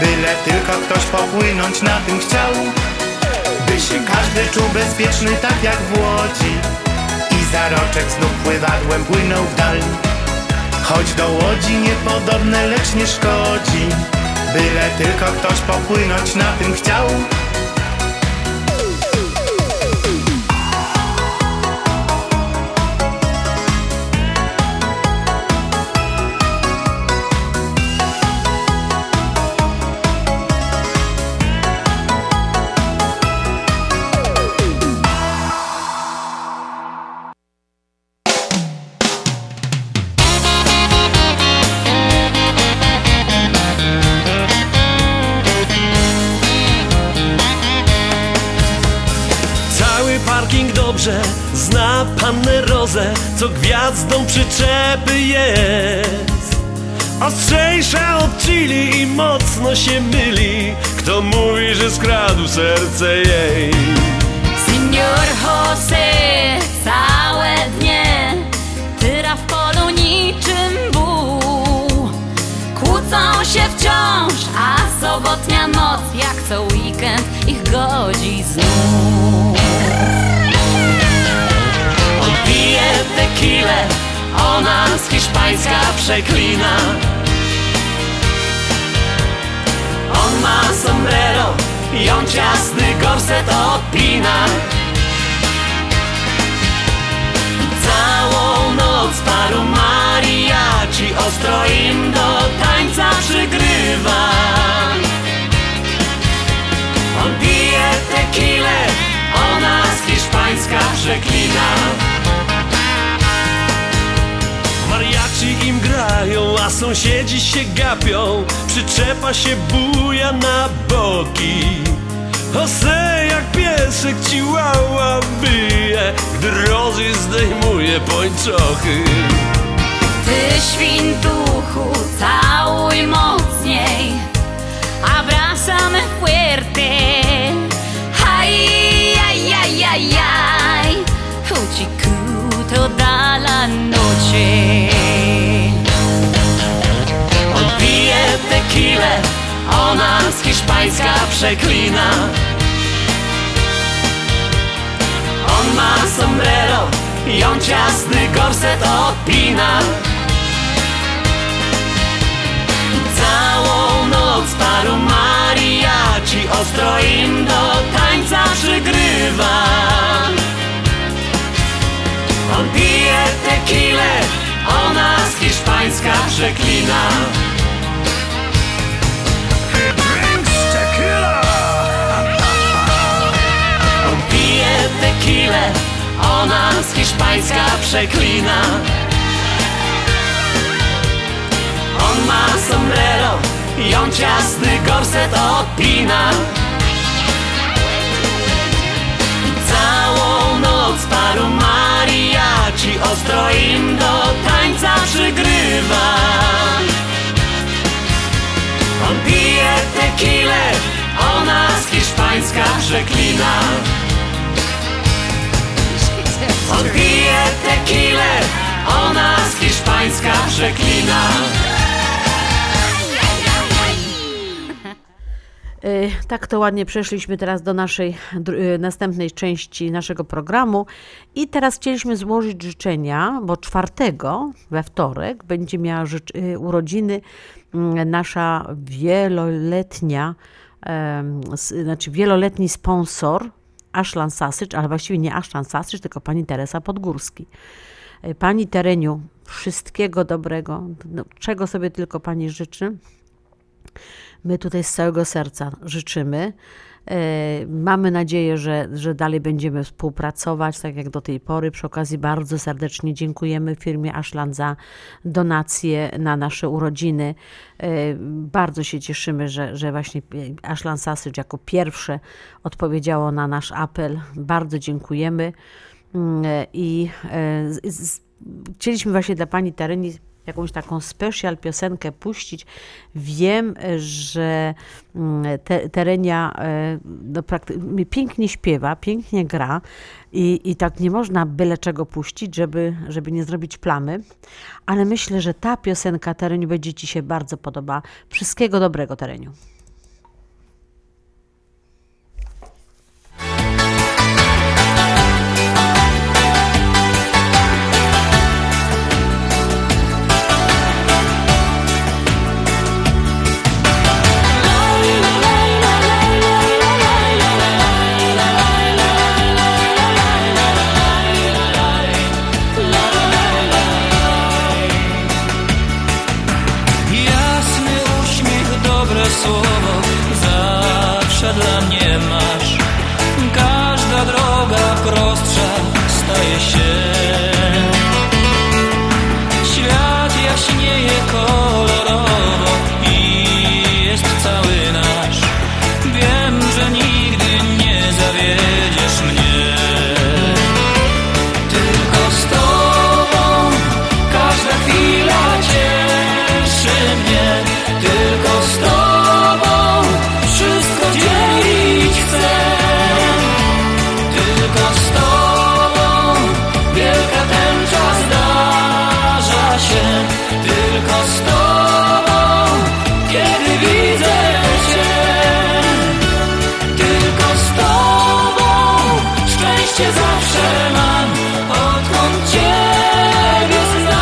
byle tylko ktoś popłynąć na tym chciał. By się każdy czuł bezpieczny, tak jak w łodzi. I zaroczek znów pływadłem płynął w dal. Choć do łodzi niepodobne, lecz nie szkodzi, byle tylko ktoś popłynąć na tym chciał. parking dobrze zna pannę Rozę, co gwiazdą przyczepy jest. Ostrzejsza od chili i mocno się myli, kto mówi, że skradł serce jej. Senior Jose, całe dnie tyra w polu niczym ból. Kłócą się wciąż, a sobotnia noc jak co weekend ich godzi znów. On pije tequilę, ona z hiszpańska przeklina. On ma sombrero, ją ciasny gorset odpina. Całą noc paru mariachi ostro im do tańca przygrywa. On pije tequilę, ona z hiszpańska przeklina. Mariachi im grają, a sąsiedzi się gapią, przyczepa się buja na boki. Jose jak piesek chihuahua bije, gdy Rozy zdejmuje pończochy. Ty świntuchu całuj mocniej, abrázame fuerte. Aj, aj, aj, aj, aj, to da la noche. On pije tequilę, ona z hiszpańska przeklina. On ma sombrero, ją ciasny gorset opina. Całą noc paru mariachi ostro im do tańca przygrywa. On pije tequilę, ona z hiszpańska przeklina. He drinks tequila. On pije tequilę, ona z hiszpańska przeklina. On ma sombrero, ją ciasny gorset opina. Całą noc paru mariachi ostro im do tańca przygrywa. On pije tequilę, ona z hiszpańska przeklina. On pije tequilę, ona z hiszpańska przeklina. Tak to ładnie przeszliśmy teraz do naszej następnej części naszego programu i teraz chcieliśmy złożyć życzenia, bo 4 we wtorek będzie miała urodziny nasza wieloletni sponsor Ashland Sasycz, ale właściwie nie Ashland Sasycz, tylko pani Teresa Podgórski. Pani Tereniu, wszystkiego dobrego, czego sobie tylko pani życzy. My tutaj z całego serca życzymy. Mamy nadzieję, że dalej będziemy współpracować, tak jak do tej pory. Przy okazji bardzo serdecznie dziękujemy firmie Ashland za donacje na nasze urodziny. Bardzo się cieszymy, że właśnie Ashland Sausage jako pierwsze odpowiedziało na nasz apel. Bardzo dziękujemy. I chcieliśmy właśnie dla pani Tereni jakąś taką special piosenkę puścić. Wiem, że Terenia pięknie śpiewa, pięknie gra i tak nie można byle czego puścić, żeby nie zrobić plamy, ale myślę, że ta piosenka, Tereniu, będzie ci się bardzo podoba. Wszystkiego dobrego, Tereniu. So zawsze mam, odkąd Ciebie znam.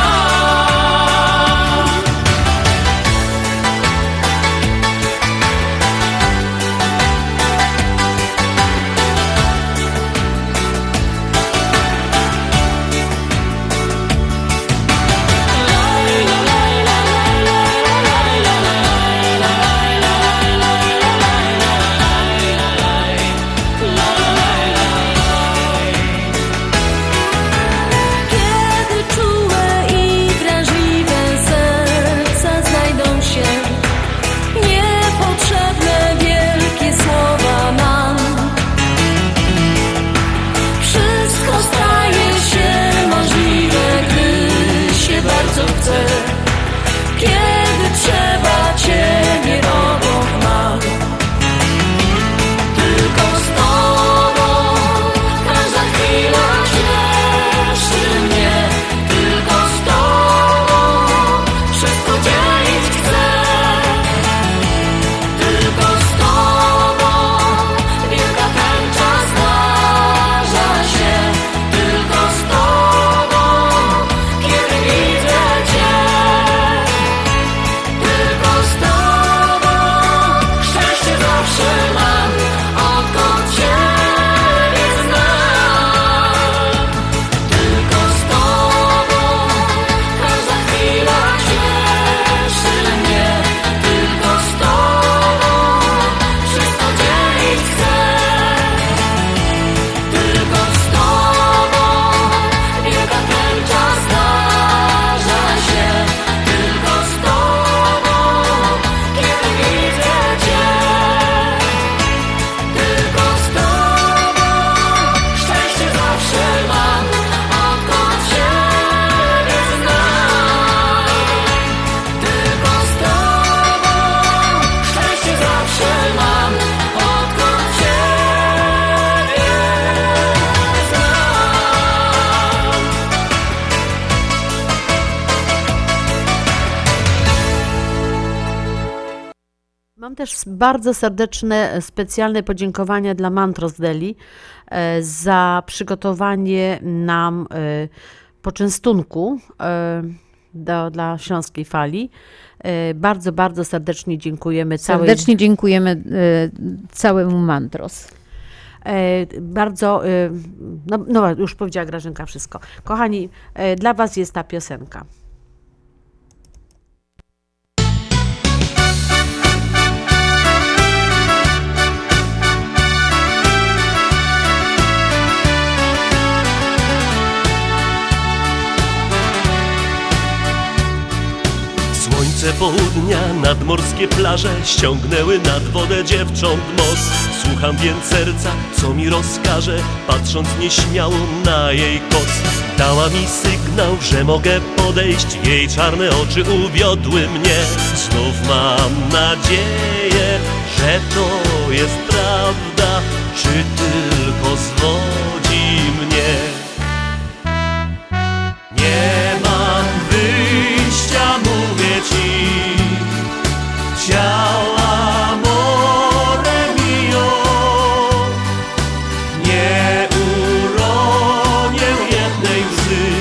Bardzo serdeczne, specjalne podziękowania dla Montrose Deli za przygotowanie nam poczęstunku dla Śląskiej Fali. Bardzo, bardzo serdecznie dziękujemy. Serdecznie dziękujemy całemu Montrose. Bardzo, no już powiedziała Grażynka wszystko. Kochani, dla Was jest ta piosenka. Słońce południa, nadmorskie plaże ściągnęły nad wodę dziewcząt moc. Słucham więc serca, co mi rozkaże, patrząc nieśmiało na jej koc. Dała mi sygnał, że mogę podejść, jej czarne oczy uwiodły mnie. Znów mam nadzieję, że to jest prawda, czy tylko zwodzi mnie. Nie mam wyjścia, mówię ci, ciao amore mio, nie uronię jednej łzy,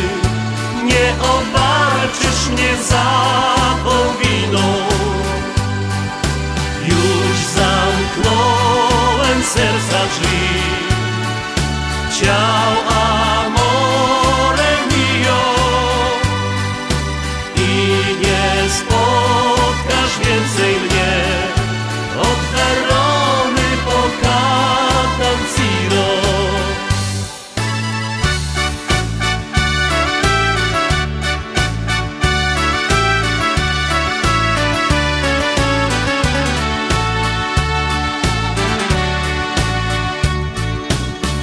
nie obarczysz mnie zapowiną. Już zamknąłem serca drzwi, ciao amore mio, i nie spotkasz więcej mnie od Verony po Catanziro.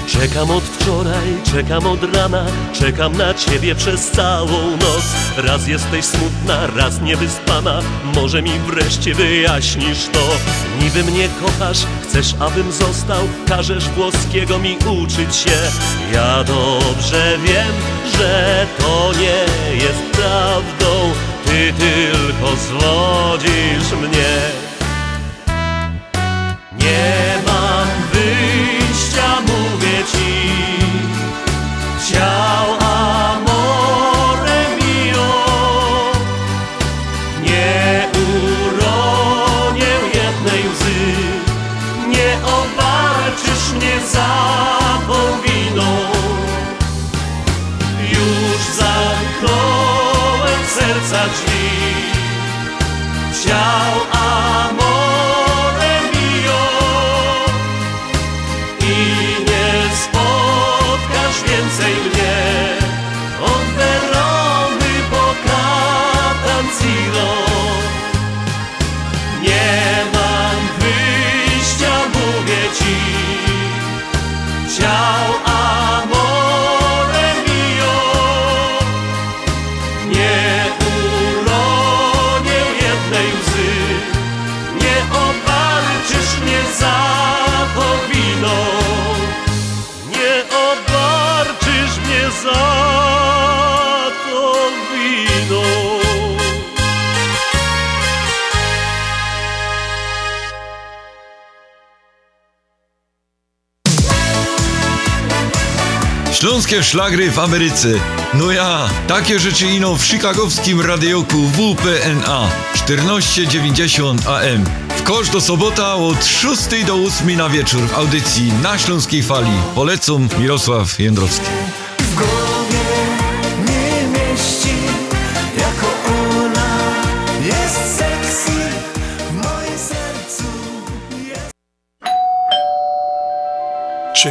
Czekam od wczoraj, czekam od rana, czekam na ciebie przez całą noc. Raz jesteś smutna, raz niewyspana, może mi wreszcie wyjaśnisz to. Niby mnie kochasz, chcesz abym został, każesz włoskiego mi uczyć się. Ja dobrze wiem, że to nie jest prawdą, ty tylko zwodzisz mnie. Nie mam wyjścia, mówię ci, za drzwi. Siał amore mio i nie spotkasz więcej mnie. Od Verony po Catanzino nie mam wyjścia, mówię ci. Siał amore mio nie Śląskie szlagry w Ameryce. No ja, takie rzeczy ino w chicagowskim radioku WPNA 1490 AM. W kosz do sobota od 6 do 8 na wieczór w audycji Na Śląskiej Fali. Polecam Mirosław Jędrowski. W głowie nie mieści, jako ona jest sexy, w moim sercu jest... Czy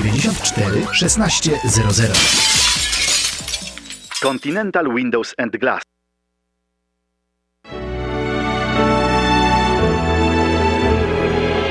1600. Continental Windows and Glass.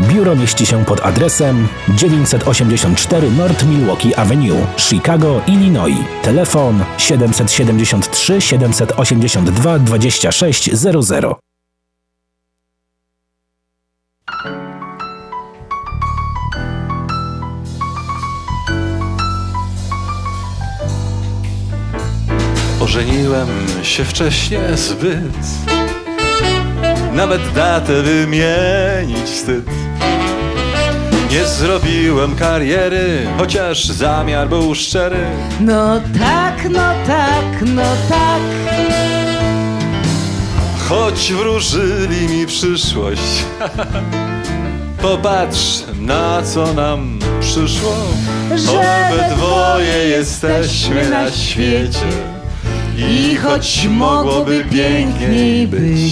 Biuro mieści się pod adresem 984 North Milwaukee Avenue, Chicago, Illinois. Telefon 773 782 2600. Ożeniłem się wcześnie zbyt, nawet datę wymienić wstyd. Nie zrobiłem kariery, chociaż zamiar był szczery. No tak, no tak, no tak. Choć wróżyli mi przyszłość, popatrz na co nam przyszło. Że obydwoje jesteśmy na świecie i choć mogłoby piękniej być,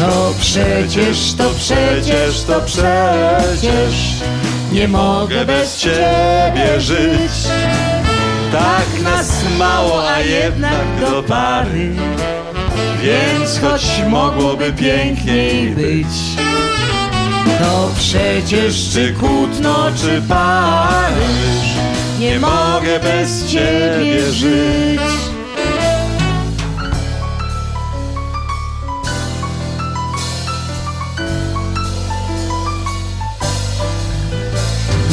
to przecież, to przecież, to przecież nie mogę bez ciebie żyć. Tak nas mało, a jednak do pary, więc choć mogłoby piękniej być, to przecież czy Kutno, czy Paryż, nie mogę bez ciebie żyć.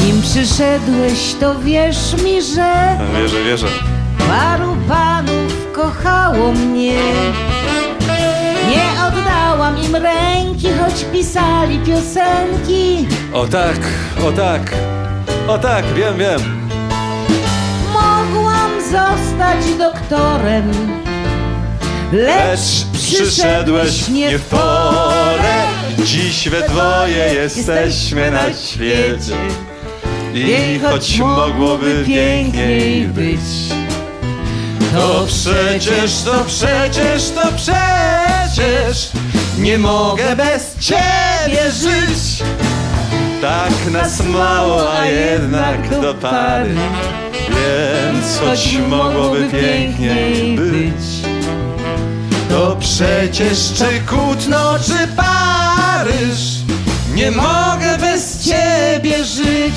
Nim przyszedłeś, to wierz mi, że wierzę, wierzę. Paru panów kochało mnie. Nie oddałam im ręki, choć pisali piosenki. O tak, o tak, o tak, wiem, wiem. Mogłam zostać doktorem, Lecz przyszedłeś nie w porę. Dziś we dwoje jesteśmy na świecie. I choć mogłoby piękniej być, to przecież nie mogę bez ciebie żyć. Tak nas mało, a jednak do pary, więc choć mogłoby piękniej być, to przecież czy Kutno, czy Paryż, nie mogę bez ciebie żyć.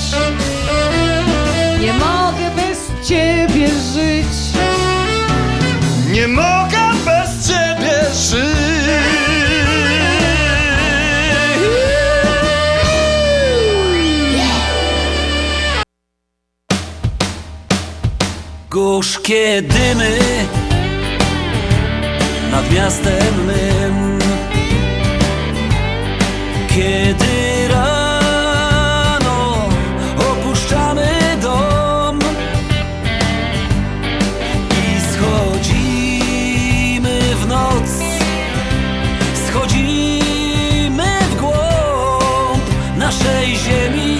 Nie mogę bez ciebie żyć. Nie mogę bez ciebie żyć. Gorzkie dymy nad miastem mym, kiedy rano opuszczamy dom i schodzimy w noc, schodzimy w głąb naszej ziemi,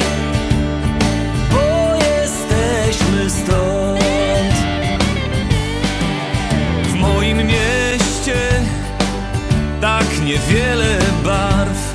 bo jesteśmy stąd. W moim mieście tak niewiele barw,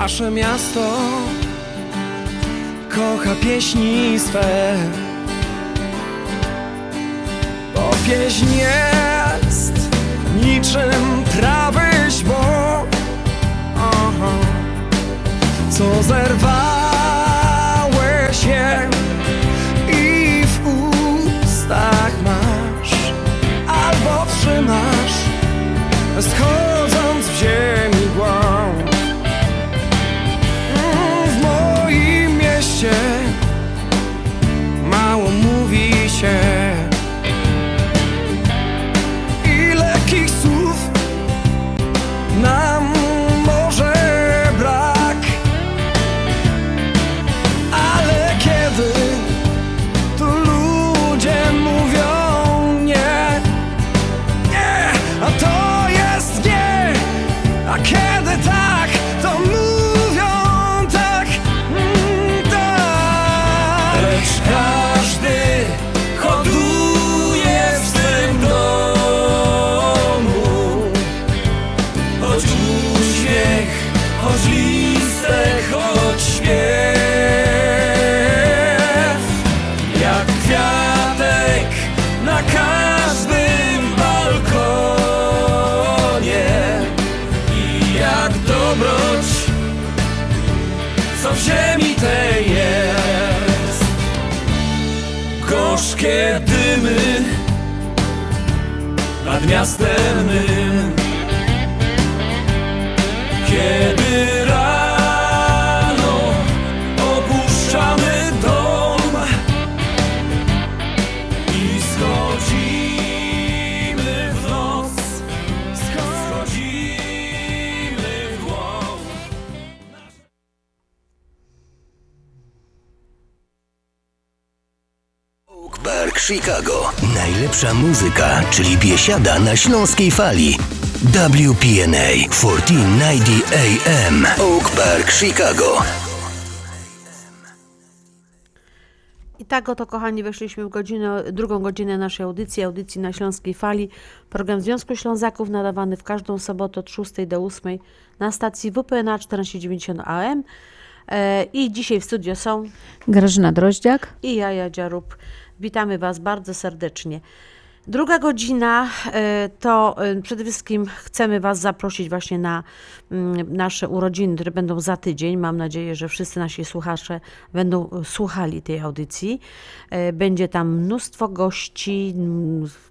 nasze miasto kocha pieśni swe, bo pieśń jest niczym trawy śbą, co zerwały się i w ustach masz, albo trzymasz, schodząc w ziemi głąb. Mało mówi się i lekkich słów nam może brak, ale kiedy tu ludzie mówią nie, nie, a to jest nie, a kiedy tak, to mówią tak, tak. Lecz każdy hoduje w tym domu choć uśmiech, choć listek, choć śpiew, jak kwiatek na każdym balkonie i jak dobroć, co w ziemi tej jest. Gorzkie dymy nad miastem mym, kiedy rano opuszczamy dom i schodzimy w noc, schodzimy w głąb. Chicago. Najlepsza muzyka, czyli biesiada na śląskiej fali. WPNA 1490 AM Oak Park, Chicago. tak oto, kochani, weszliśmy w drugą godzinę naszej audycji na Śląskiej Fali. Program Związku Ślązaków nadawany w każdą sobotę od 6 do 8 na stacji WPNA 1490 AM. I dzisiaj w studio są Grażyna Droździak i ja, Jadzia Rub. Witamy Was bardzo serdecznie. Druga godzina to przede wszystkim chcemy Was zaprosić właśnie na nasze urodziny, które będą za tydzień. Mam nadzieję, że wszyscy nasi słuchacze będą słuchali tej audycji. Będzie tam mnóstwo gości,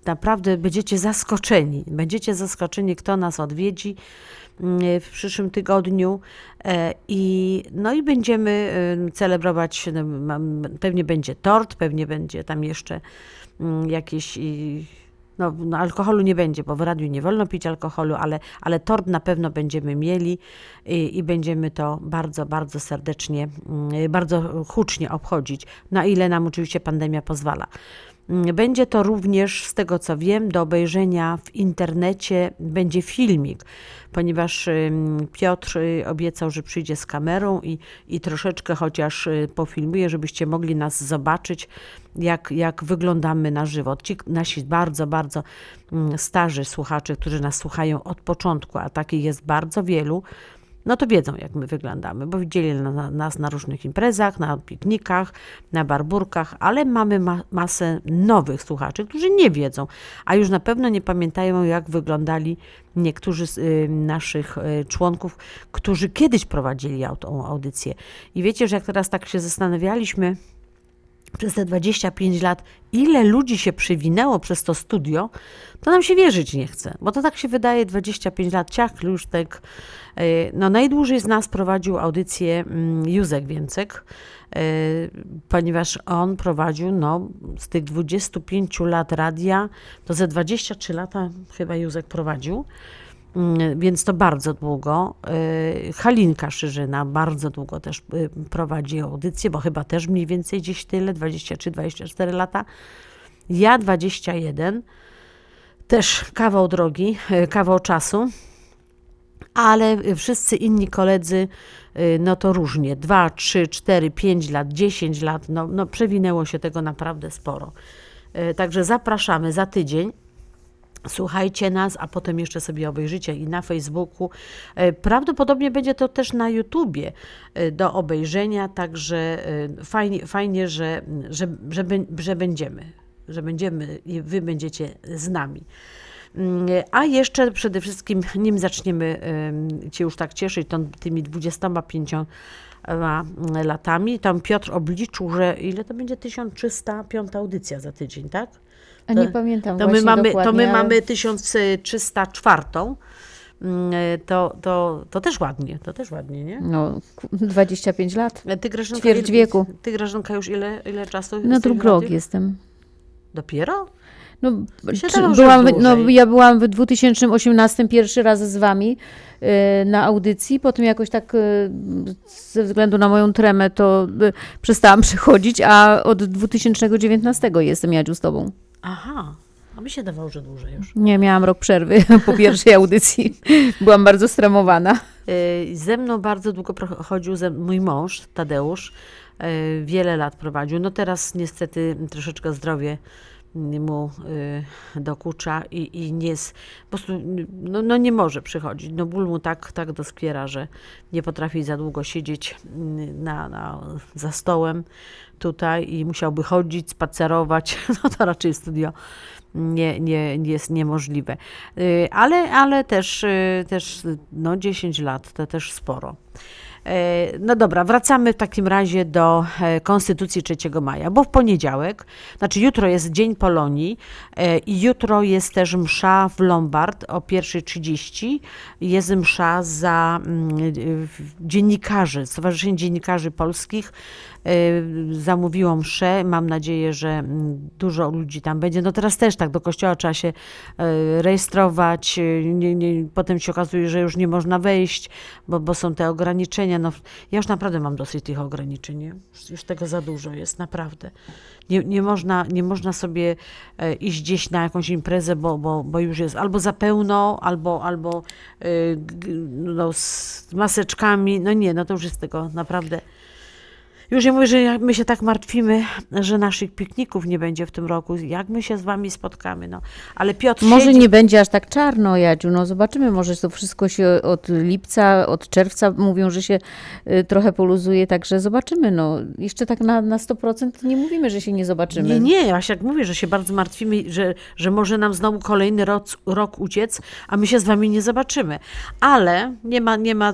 naprawdę będziecie zaskoczeni, kto nas odwiedzi w przyszłym tygodniu. I będziemy celebrować, pewnie będzie tort, pewnie będzie tam jeszcze jakieś, no alkoholu nie będzie, bo w radiu nie wolno pić alkoholu, ale tort na pewno będziemy mieli i będziemy to bardzo, bardzo serdecznie, bardzo hucznie obchodzić, na ile nam oczywiście pandemia pozwala. Będzie to również, z tego co wiem, do obejrzenia w internecie, będzie filmik, ponieważ Piotr obiecał, że przyjdzie z kamerą i troszeczkę chociaż pofilmuje, żebyście mogli nas zobaczyć, jak wyglądamy na żywo. Ci nasi bardzo, bardzo starzy słuchacze, którzy nas słuchają od początku, a takich jest bardzo wielu, no to wiedzą, jak my wyglądamy, bo widzieli nas na różnych imprezach, na piknikach, na barburkach, ale mamy masę nowych słuchaczy, którzy nie wiedzą, a już na pewno nie pamiętają, jak wyglądali niektórzy z naszych członków, którzy kiedyś prowadzili audycję. I wiecie, że jak teraz tak się zastanawialiśmy przez te 25 lat, ile ludzi się przywinęło przez to studio, to nam się wierzyć nie chce, bo to tak się wydaje 25 lat, ciach, już tak. No najdłużej z nas prowadził audycję Józek Więcek, ponieważ on prowadził, z tych 25 lat radia, to ze 23 lata chyba Józek prowadził, więc to bardzo długo. Halinka Szyżyna bardzo długo też prowadzi audycję, bo chyba też mniej więcej gdzieś tyle, 23-24 lata. Ja 21, też kawał drogi, kawał czasu, ale wszyscy inni koledzy, no to różnie, 2, 3, 4, 5 lat, 10 lat, no przewinęło się tego naprawdę sporo. Także zapraszamy za tydzień. Słuchajcie nas, a potem jeszcze sobie obejrzycie i na Facebooku. Prawdopodobnie będzie to też na YouTubie do obejrzenia, także fajnie, że będziemy. Że będziemy i Wy będziecie z nami. A jeszcze przede wszystkim, nim zaczniemy się już tak cieszyć tymi 25 latami, tam Piotr obliczył, że ile to będzie 1305 audycja za tydzień, tak? Nie pamiętam właśnie dokładnie. To my mamy 1304, to też ładnie, nie? No, 25 lat, ćwierć wieku. Ty, Grażynka, już ile czasu? No drugi rok jestem. Dopiero? No, ja byłam w 2018 pierwszy raz z wami na audycji, potem jakoś tak ze względu na moją tremę to przestałam przychodzić, a od 2019 jestem, Jadziu, z tobą. Aha, a mi się dawało, że dłużej już. Nie, miałam rok przerwy po pierwszej audycji. Byłam bardzo stremowana. Ze mną bardzo długo chodził mój mąż, Tadeusz. Wiele lat prowadził. No teraz niestety troszeczkę zdrowie mu dokucza i nie jest, po prostu nie może przychodzić. No ból mu tak doskwiera, że nie potrafi za długo siedzieć za stołem tutaj i musiałby chodzić, spacerować. No to raczej studio nie jest niemożliwe. Ale też 10 lat to też sporo. No dobra, wracamy w takim razie do Konstytucji 3 maja, bo w poniedziałek, znaczy jutro jest Dzień Polonii i jutro jest też msza w Lombard o 1:30. Jest msza za dziennikarzy, Stowarzyszenie Dziennikarzy Polskich zamówiło mszę. Mam nadzieję, że dużo ludzi tam będzie. No teraz też tak, do kościoła trzeba się rejestrować, potem się okazuje, że już nie można wejść, bo są te ograniczenia. No, ja już naprawdę mam dosyć tych ograniczeń, już tego za dużo jest, naprawdę. Nie można sobie iść gdzieś na jakąś imprezę, bo już jest albo za pełno, albo z maseczkami, to już jest tego naprawdę Już nie mówię, że my się tak martwimy, że naszych pikników nie będzie w tym roku. Jak my się z wami spotkamy? No. Ale Piotr może siedzi... nie będzie aż tak czarno, Jadziu. No zobaczymy, może to wszystko się od lipca, od czerwca mówią, że się trochę poluzuje, także zobaczymy. No. Jeszcze tak na 100% nie mówimy, że się nie zobaczymy. Nie, nie, właśnie jak mówię, że się bardzo martwimy, że może nam znowu kolejny rok uciec, a my się z wami nie zobaczymy. Ale nie ma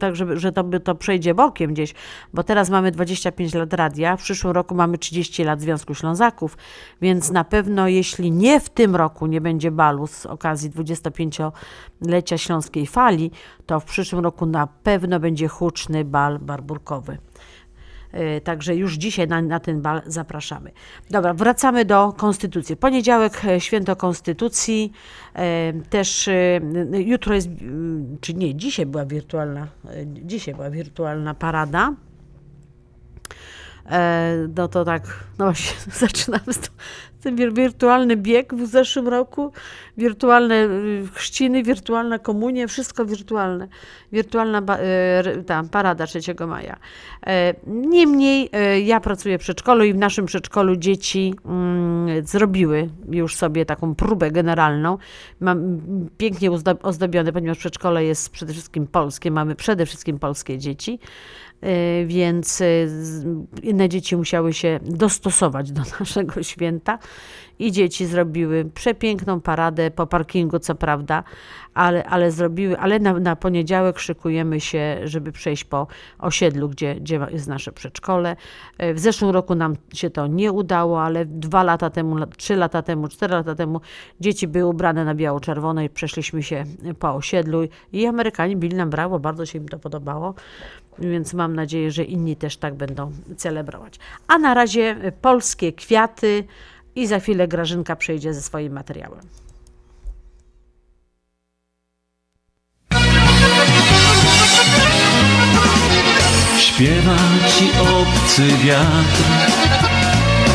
tak, że to przejdzie bokiem gdzieś, bo teraz mamy 25 lat radia, w przyszłym roku mamy 30 lat Związku Ślązaków, więc na pewno jeśli nie w tym roku nie będzie balu z okazji 25-lecia Śląskiej Fali, to w przyszłym roku na pewno będzie huczny bal barburkowy. Także już dzisiaj na ten bal zapraszamy. Dobra, wracamy do Konstytucji. Poniedziałek, święto Konstytucji. Też jutro jest, czy nie, dzisiaj była wirtualna parada. No to tak, no właśnie, zaczynamy z ten wirtualny bieg w zeszłym roku, wirtualne chrzciny, wirtualna komunia, wszystko wirtualne. Wirtualna parada 3 maja. Niemniej ja pracuję w przedszkolu i w naszym przedszkolu dzieci zrobiły już sobie taką próbę generalną. Mam pięknie ozdobione, ponieważ przedszkole jest przede wszystkim polskie, mamy przede wszystkim polskie dzieci. Więc inne dzieci musiały się dostosować do naszego święta i dzieci zrobiły przepiękną paradę po parkingu, co prawda, ale zrobiły, ale na poniedziałek szykujemy się, żeby przejść po osiedlu, gdzie jest nasze przedszkole. W zeszłym roku nam się to nie udało, ale 2 lata temu, 3 lata temu, 4 lata temu dzieci były ubrane na biało-czerwono i przeszliśmy się po osiedlu i Amerykanie bili nam brawo, bardzo się im to podobało. Więc mam nadzieję, że inni też tak będą celebrować. A na razie polskie kwiaty i za chwilę Grażynka przyjdzie ze swoim materiałem. Śpiewa ci obcy wiatr,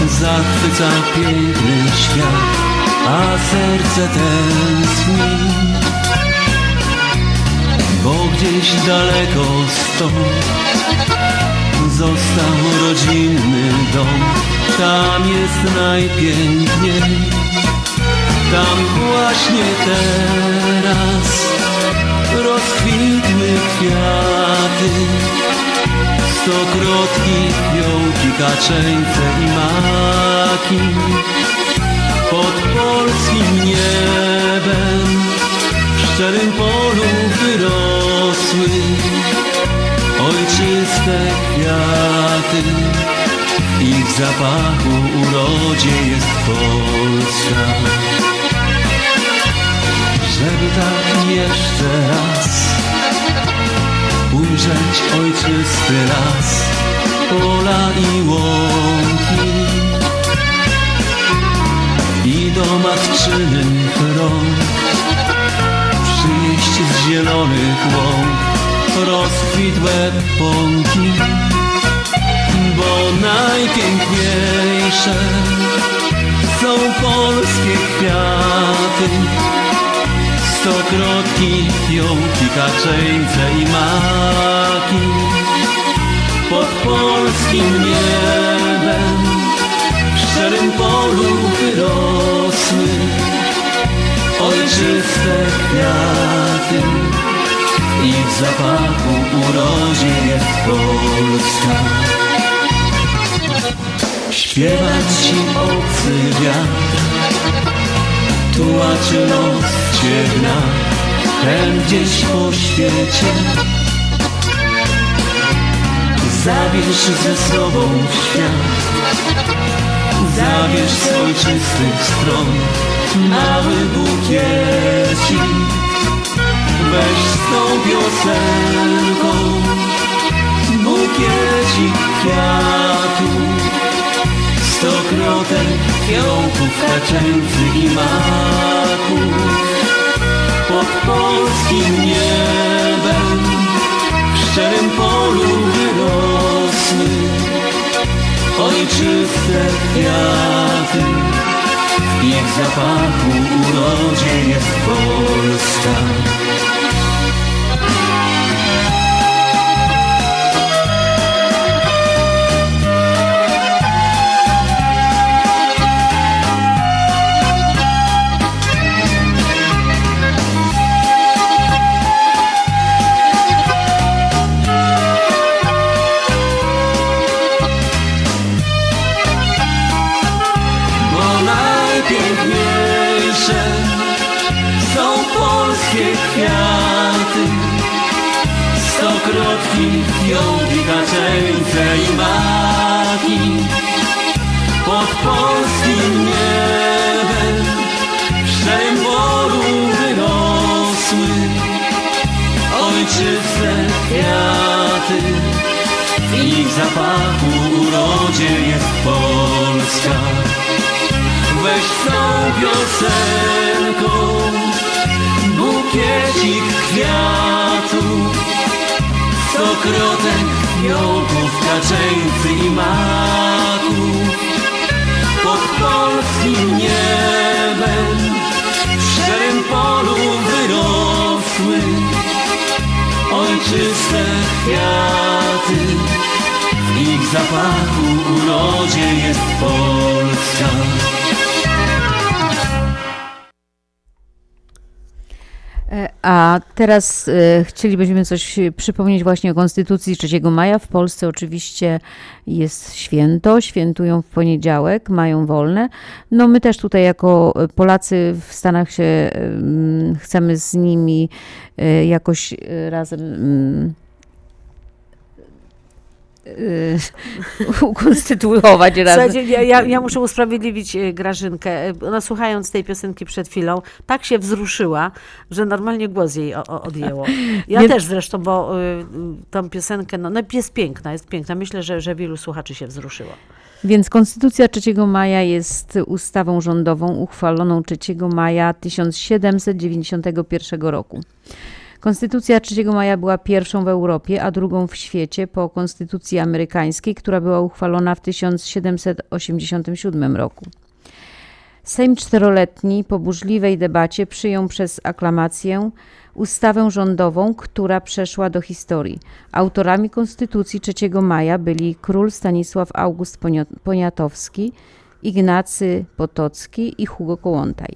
zachwyca piękny świat, a serce tęskni. Bo gdzieś daleko stąd został rodzinny dom. Tam jest najpiękniej, tam właśnie teraz rozkwitły kwiaty, stokrotki, piołki, kaczeńce i maki. Pod polskim niebem w szczerym polu wyrosły ojczyste kwiaty, i w zapachu urodzie jest Polska. Żeby tak jeszcze raz ujrzeć ojczysty las, pola i łąki, i do matczyny rąk z zielonych łąk rozkwitłe pąki, bo najpiękniejsze są polskie kwiaty, stokrotki, piołki, kaczeńce i maki. Pod polskim niebem w szczerym polu wyrosły ojczyste kwiaty, i w zapachu urodzie jest Polska. Śpiewa ci obcy wiatr, tułaczy los ciemna, ten gdzieś po świecie. Zabierz ze sobą świat, zabierz z ojczystych stron mały bukiecik, weź z tą piosenką bukiecik kwiatów, stokrotek, kwiatków, kaczeńcy i maków. Pod polskim niebem w szczerym polu wyrosły ojczyste kwiaty, w ich zapachu urodzie jest Polska. najpiękniejsze są polskie kwiaty. Stokrotki, fiołki, kaczeńce i maki. Pod polskim niebem przeboru wyrosły ojczyste kwiaty. W ich zapachu urodzie jest Polska. Weź tą piosenką bukiecik kwiatów, stokrotek, fiołków, kaczeńcy i maków. Pod polskim niebem w szarym polu wyrosły ojczyste kwiaty. W ich zapachu urodzie jest Polska. A teraz chcielibyśmy coś przypomnieć właśnie o Konstytucji 3 maja. W Polsce oczywiście jest święto, świętują w poniedziałek, mają wolne. No my też tutaj jako Polacy w Stanach się chcemy z nimi jakoś razem ukonstytuować razem. Ja muszę usprawiedliwić Grażynkę. No, słuchając tej piosenki przed chwilą, tak się wzruszyła, że normalnie głos jej odjęło. Ja też zresztą, bo tą piosenkę, no jest piękna, jest piękna. Myślę, że wielu słuchaczy się wzruszyło. Więc Konstytucja 3 maja jest ustawą rządową uchwaloną 3 maja 1791 roku. Konstytucja 3 maja była pierwszą w Europie, a drugą w świecie po konstytucji amerykańskiej, która była uchwalona w 1787 roku. Sejm czteroletni po burzliwej debacie przyjął przez aklamację ustawę rządową, która przeszła do historii. Autorami Konstytucji 3 maja byli król Stanisław August Poniatowski, Ignacy Potocki i Hugo Kołłątaj.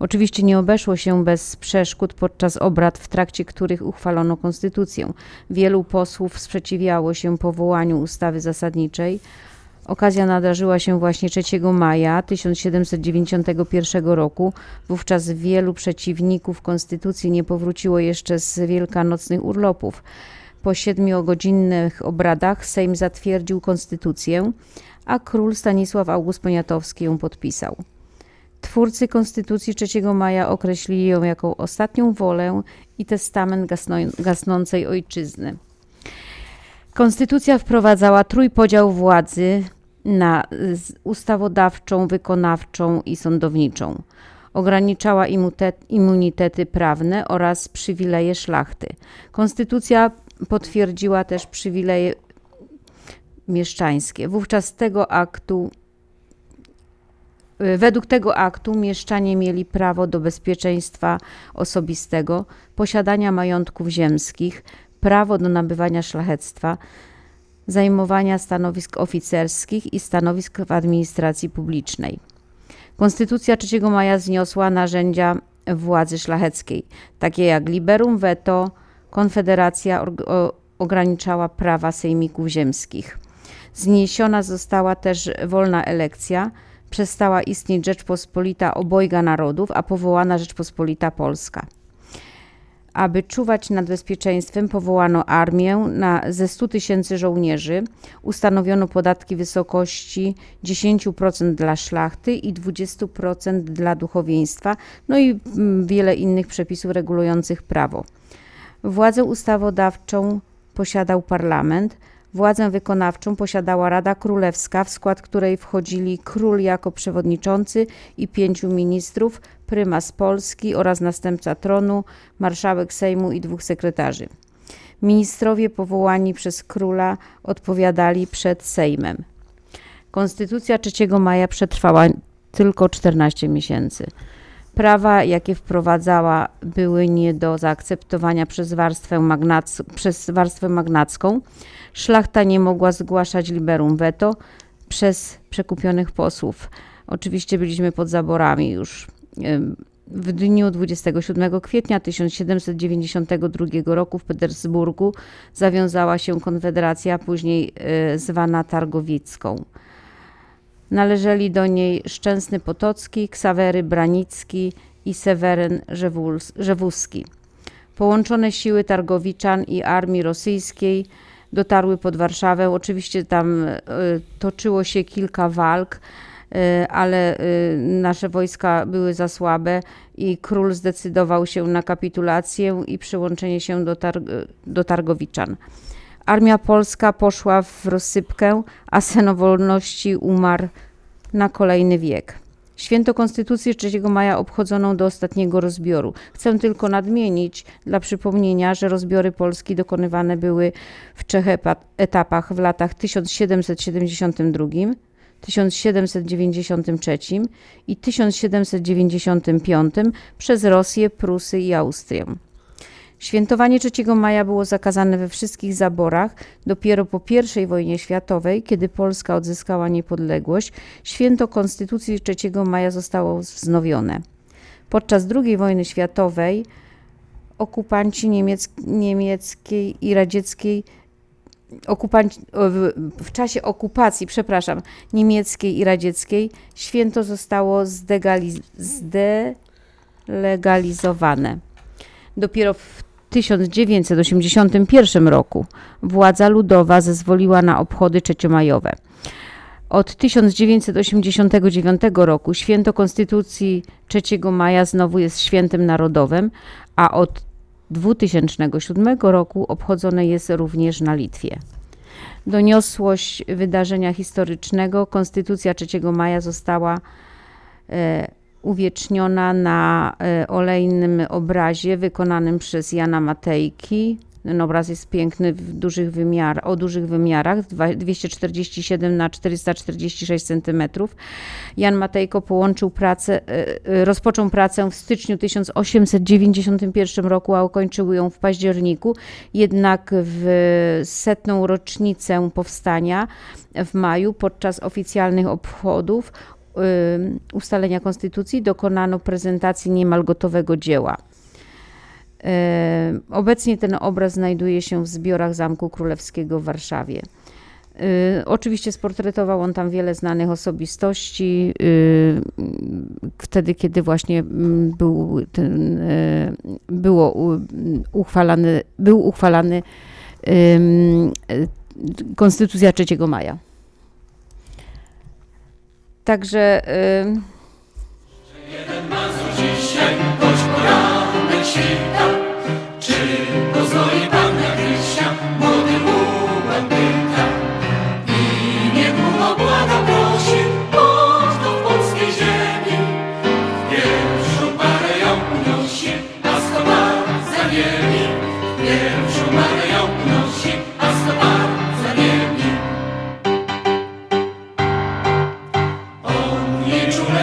Oczywiście nie obeszło się bez przeszkód podczas obrad, w trakcie których uchwalono konstytucję. Wielu posłów sprzeciwiało się powołaniu ustawy zasadniczej. Okazja nadarzyła się właśnie 3 maja 1791 roku. Wówczas wielu przeciwników konstytucji nie powróciło jeszcze z wielkanocnych urlopów. Po 7-godzinnych obradach Sejm zatwierdził konstytucję, a król Stanisław August Poniatowski ją podpisał. Twórcy Konstytucji 3 maja określili ją jako ostatnią wolę i testament gasnącej ojczyzny. Konstytucja wprowadzała trójpodział władzy na ustawodawczą, wykonawczą i sądowniczą. Ograniczała immunitety prawne oraz przywileje szlachty. Konstytucja potwierdziła też przywileje mieszczańskie. Według tego aktu mieszczanie mieli prawo do bezpieczeństwa osobistego, posiadania majątków ziemskich, prawo do nabywania szlachectwa, zajmowania stanowisk oficerskich i stanowisk w administracji publicznej. Konstytucja 3 maja zniosła narzędzia władzy szlacheckiej, takie jak liberum veto, konfederacja ograniczała prawa sejmików ziemskich. Zniesiona została też wolna elekcja, przestała istnieć Rzeczpospolita obojga narodów, a powołana Rzeczpospolita Polska. Aby czuwać nad bezpieczeństwem, powołano armię ze 100 000 żołnierzy, ustanowiono podatki w wysokości 10% dla szlachty i 20% dla duchowieństwa, no i wiele innych przepisów regulujących prawo. Władzę ustawodawczą posiadał parlament, władzę wykonawczą posiadała Rada Królewska, w skład której wchodzili król jako przewodniczący i 5 ministrów, prymas Polski oraz następca tronu, marszałek Sejmu i 2 sekretarzy. Ministrowie powołani przez króla odpowiadali przed Sejmem. Konstytucja 3 maja przetrwała tylko 14 miesięcy. Prawa, jakie wprowadzała, były nie do zaakceptowania przez warstwę magnacką. Szlachta nie mogła zgłaszać liberum veto przez przekupionych posłów. Oczywiście byliśmy pod zaborami już. W dniu 27 kwietnia 1792 roku w Petersburgu zawiązała się konfederacja, później zwana Targowicką. Należeli do niej Szczęsny Potocki, Ksawery Branicki i Seweryn Rzewuski. Połączone siły Targowiczan i armii rosyjskiej dotarły pod Warszawę. Oczywiście tam toczyło się kilka walk, ale nasze wojska były za słabe i król zdecydował się na kapitulację i przyłączenie się do Targowiczan. Armia polska poszła w rozsypkę, a sen o wolności umarł na kolejny wiek. Święto Konstytucji 3 maja obchodzono do ostatniego rozbioru. Chcę tylko nadmienić dla przypomnienia, że rozbiory Polski dokonywane były w trzech etapach w latach 1772, 1793 i 1795 przez Rosję, Prusy i Austrię. Świętowanie 3 maja było zakazane we wszystkich zaborach. Dopiero po I wojnie światowej, kiedy Polska odzyskała niepodległość, święto Konstytucji 3 maja zostało wznowione. Podczas II wojny światowej okupanci niemieckiej i radzieckiej w czasie okupacji, przepraszam, niemieckiej i radzieckiej święto zostało zdelegalizowane. Dopiero w 1981 roku władza ludowa zezwoliła na obchody trzeciomajowe. Od 1989 roku święto Konstytucji 3 maja znowu jest świętem narodowym, a od 2007 roku obchodzone jest również na Litwie. Doniosłość wydarzenia historycznego, Konstytucja 3 maja została uwieczniona na olejnym obrazie wykonanym przez Jana Matejki. Ten obraz jest piękny o dużych wymiarach, 247 na 446 cm. Jan Matejko rozpoczął pracę w styczniu 1891 roku, a ukończył ją w październiku. Jednak w 100. rocznicę powstania w maju podczas oficjalnych obchodów ustalenia konstytucji dokonano prezentacji niemal gotowego dzieła. Obecnie ten obraz znajduje się w zbiorach Zamku Królewskiego w Warszawie. Oczywiście sportretował on tam wiele znanych osobistości, wtedy kiedy właśnie był uchwalany Konstytucja 3 maja. Także jeden mazur dzisiaj choć poranek świta, czy poznoi Panna Kryścia, młody łubem byka. I niedługo błaga prosi, powstał w polskiej ziemi. W pierwszą parę ją unosi, a sto par za niemi. W pierwszą parę ją unosi, a sto par za niemi.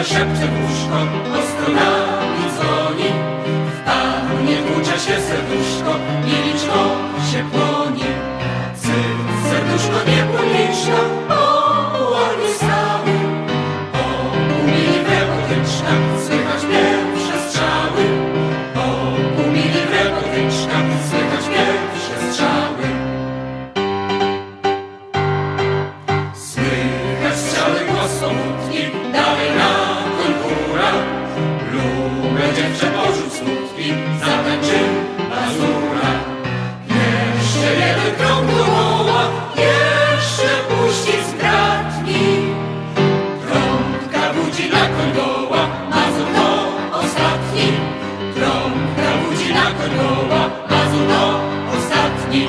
Szepce w łóżko, ostro nami dzwoni. W panu nie włócza się serduszko, nieliczko się płoni. Serduszko nie policzko, o ułami stały. O umili wrebotyczka, słychać pierwsze strzały. O umili wrebotyczka, słychać pierwsze strzały. Słychać strzały głosomutni, dziewczę pożół smutki, zatańczy bazura. Jeszcze jeden krąg woła, jeszcze puści zbratni. Trąbka budzi na koń goła, mazur to ostatni. Trąbka budzi na koń goła, mazur to ostatni.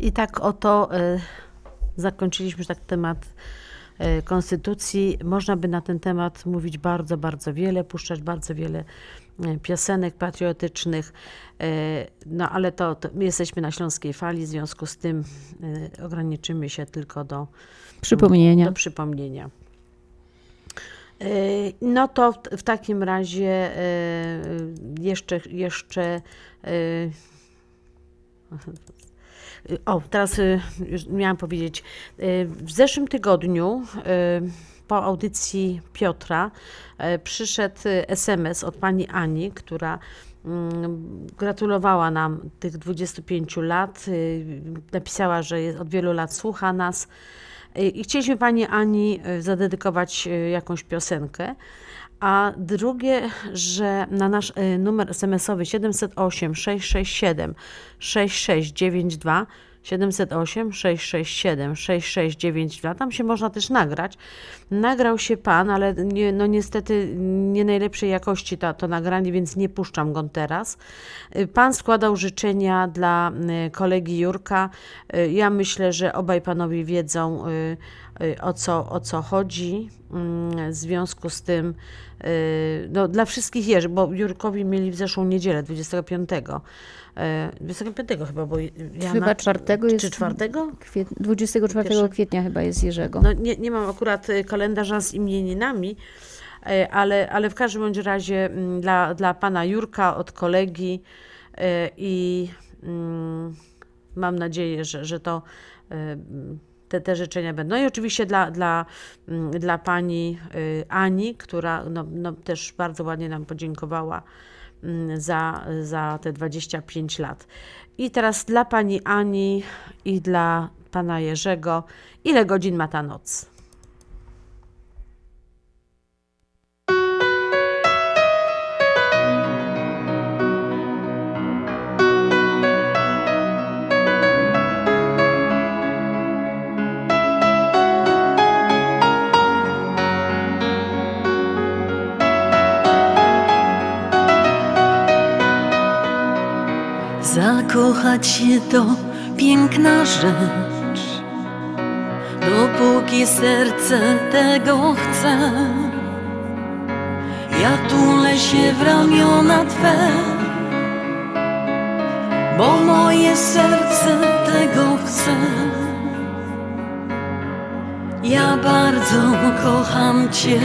I tak oto zakończyliśmy tak temat Konstytucji. Można by na ten temat mówić bardzo, bardzo wiele, puszczać bardzo wiele piosenek patriotycznych, no ale my jesteśmy na Śląskiej Fali, w związku z tym ograniczymy się tylko do przypomnienia. No to w takim razie teraz już miałam powiedzieć, w zeszłym tygodniu po audycji Piotra przyszedł SMS od pani Ani, która Gratulowała nam tych 25 lat, napisała, że od wielu lat słucha nas i chcieliśmy Pani Ani zadedykować jakąś piosenkę. A drugie, że na nasz numer SMS-owy 708 667 6692 708 667 6692. Tam się można też nagrać. Nagrał się Pan, ale nie, no niestety nie najlepszej jakości to nagranie, więc nie puszczam go teraz. Pan składał życzenia dla kolegi Jurka. Ja myślę, że obaj Panowie wiedzą, o co chodzi. W związku z tym no, dla wszystkich jeży, bo Jurkowi mieli w zeszłą niedzielę 25 chyba, bo Jana, chyba 24 kwietnia chyba jest Jerzego. No, nie mam akurat kalendarza z imieninami, ale w każdym bądź razie dla pana Jurka od kolegi i mam nadzieję, że to te życzenia będą. No i oczywiście dla pani Ani, która no też bardzo ładnie nam podziękowała za te 25 lat. I teraz dla pani Ani i dla pana Jerzego. Ile godzin ma ta noc? Zakochać się to piękna rzecz, dopóki serce tego chce. Ja tulę się w ramiona Twe, bo moje serce tego chce. Ja bardzo kocham Cię.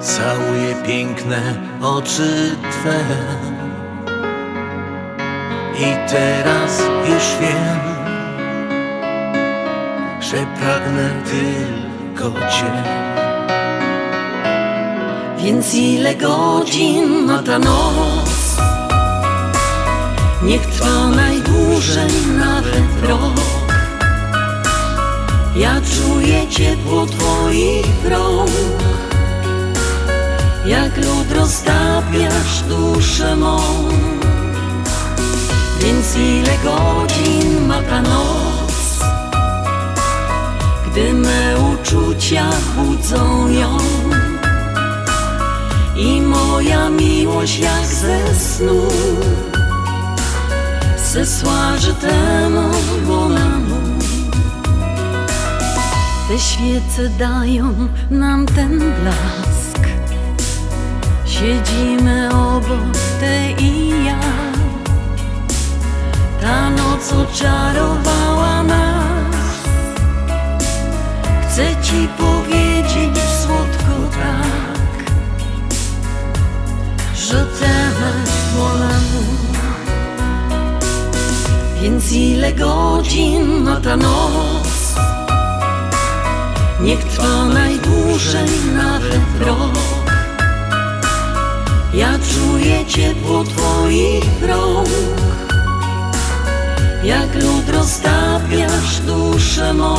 Całuję piękne oczy Twe. I teraz już wiem, że pragnę tylko Cię. Więc ile godzin ma ta noc? Niech trwa najdłużej, nawet rok. Ja czuję ciepło Twoich rąk, jak lód roztapiasz duszę mą. Więc ile godzin ma ta noc, gdy me uczucia budzą ją i moja miłość jak ze snu zesłaży temu bolemu. Te świece dają nam ten blask, siedzimy obok Ty i ja. Ta noc oczarowała nas. Chcę Ci powiedzieć słodko tak, że teraz wolę. Więc ile godzin ma ta noc? Niech trwa najdłużej, nawet rok. Ja czuję ciepło Twoich rąk, jak lód roztapiasz duszę mą.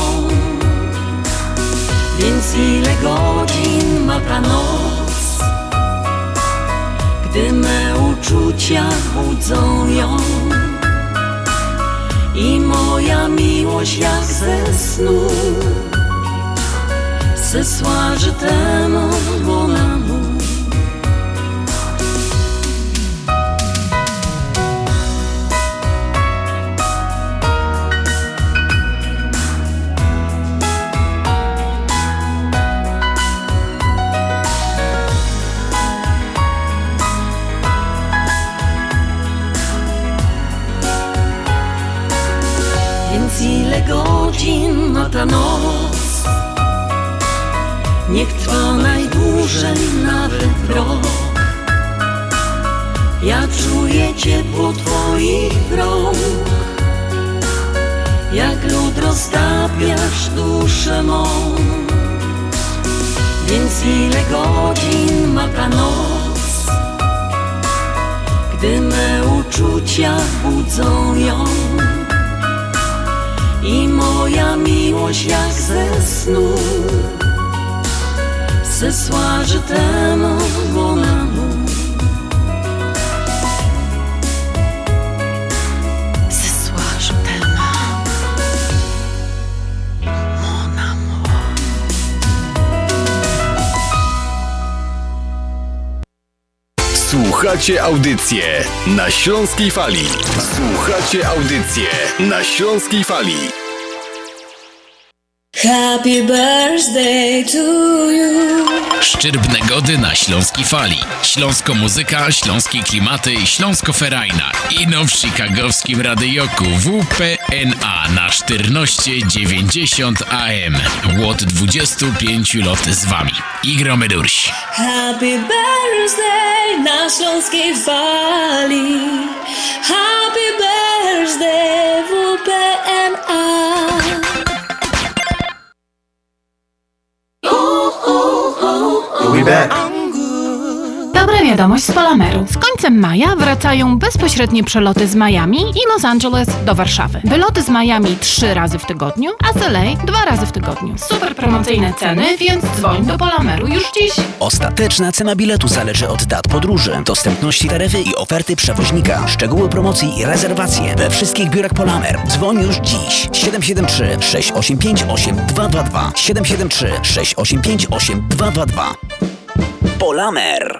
Więc ile godzin ma ta noc, gdy me uczucia budzą ją i moja miłość jak ze snu zesłaży temu bolemu. Ta noc, niech trwa najdłużej, nawet rok. Ja czuję ciepło Twoich rąk, jak lód roztapiasz duszę mą. Więc ile godzin ma ta noc, gdy me uczucia budzą ją i moja miłość jak ze snu se słaży temu bonamu. Słuchacie audycję na Śląskiej Fali. Słuchacie audycję na Śląskiej Fali. Happy birthday to you. Szczyrbne gody na Śląskiej Fali. Śląsko muzyka, śląskie klimaty, śląsko-ferajna. Ino w chicagowskim radyjoku WPNA na 1490 AM. Łot 25 lot z wami. I gromy durś. Happy birthday na Śląskiej Fali. Happy birthday WPNA. Dobra wiadomość z Polameru. Z końcem maja wracają bezpośrednie przeloty z Miami i Los Angeles do Warszawy. Wyloty z Miami 3 razy w tygodniu, a z LA 2 razy w tygodniu. Super promocyjne ceny, więc dzwoń do Polameru już dziś. Ostateczna cena biletu zależy od dat podróży, dostępności taryfy i oferty przewoźnika. Szczegóły promocji i rezerwacje we wszystkich biurach Polamer. Dzwoń już dziś. 773-685-8222. 773-685-8222. Polamer.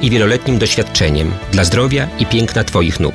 i wieloletnim doświadczeniem dla zdrowia i piękna Twoich nóg.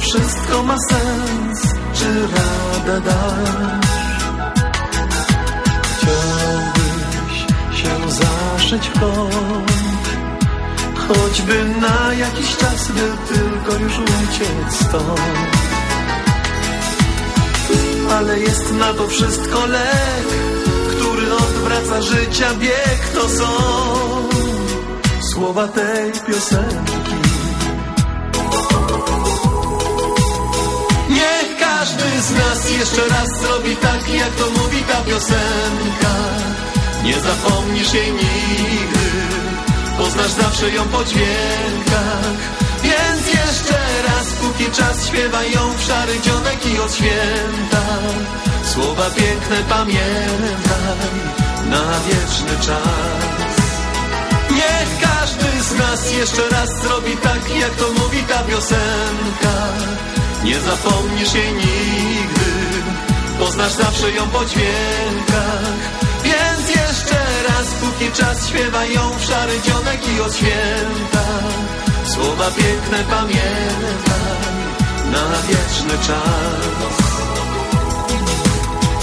Wszystko ma sens, czy radę dasz? Chciałbyś się zaszyć w kąt, choćby na jakiś czas, by tylko już uciec stąd. Ale jest na to wszystko lek, który odwraca życia bieg. To są słowa tej piosenki. Niech każdy z nas jeszcze raz zrobi tak, jak to mówi ta piosenka. Nie zapomnisz jej nigdy, poznasz zawsze ją po dźwiękach. Więc jeszcze raz, póki czas, śpiewaj ją w szary dzionek i od święta. Słowa piękne pamiętaj na wieczny czas. Niech każdy z nas jeszcze raz zrobi tak, jak to mówi ta piosenka. Nie zapomnisz jej nigdy, poznasz zawsze ją po dźwiękach. Więc jeszcze raz, póki czas, śpiewaj ją w szary dzionek i od święta. Słowa piękne pamiętaj na wieczny czas.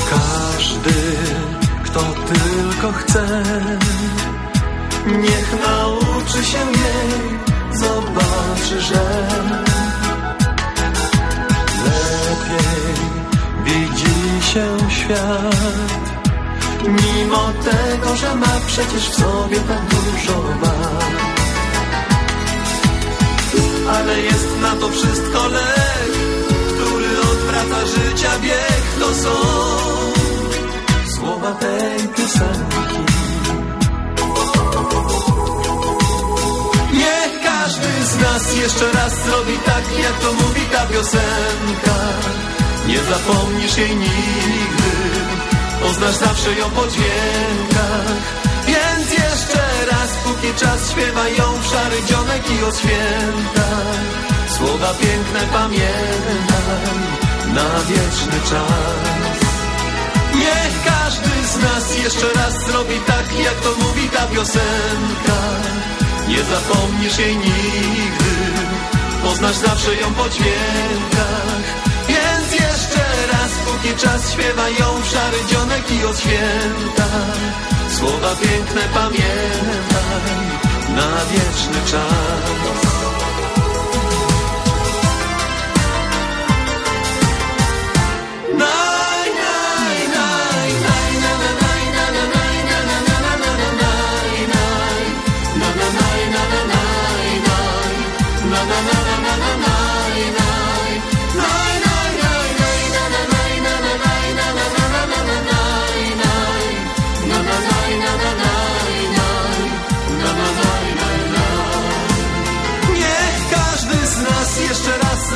Każdy, kto tylko chce, niech nauczy się jej, zobaczy, że lepiej widzi się świat, mimo tego, że ma przecież w sobie tak dużo wad. Ale jest na to wszystko lek, który odwraca życia bieg. To są słowa tej piosenki. Niech każdy z nas jeszcze raz zrobi tak, jak to mówi ta piosenka. Nie zapomnisz jej nigdy, poznasz zawsze ją po dźwiękach. Więc jeszcze raz, póki czas, śpiewaj ją w szary dzionek i od święta. Słowa piękne pamiętam na wieczny czas. Niech każdy z nas jeszcze raz zrobi tak, jak to mówi ta piosenka. Nie zapomnisz jej nigdy, poznasz zawsze ją po dźwiękach. Póki czas, śpiewa ją w szary dzionek i od święta. Słowa piękne pamiętaj na wieczny czas.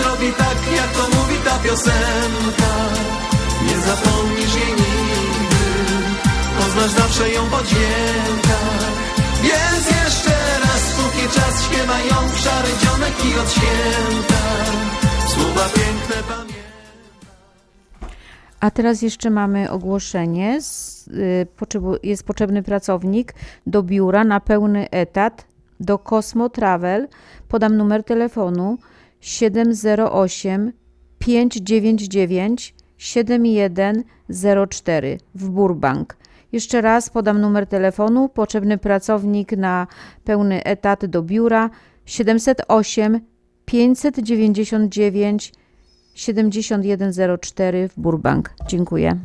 Zrobi tak, jak to mówi ta piosenka. Nie zapomnisz jej nigdy, poznasz zawsze ją po dźwiękach. Więc jeszcze raz, póki czas, śpiewa ją w szary dzionek i od święta. Słowa piękne pamiętam. A teraz jeszcze mamy ogłoszenie. Jest potrzebny pracownik do biura na pełny etat, do Cosmo Travel. Podam numer telefonu 708-599-7104 w Burbank. Jeszcze raz podam numer telefonu. Potrzebny pracownik na pełny etat do biura 708-599-7104 w Burbank. Dziękuję.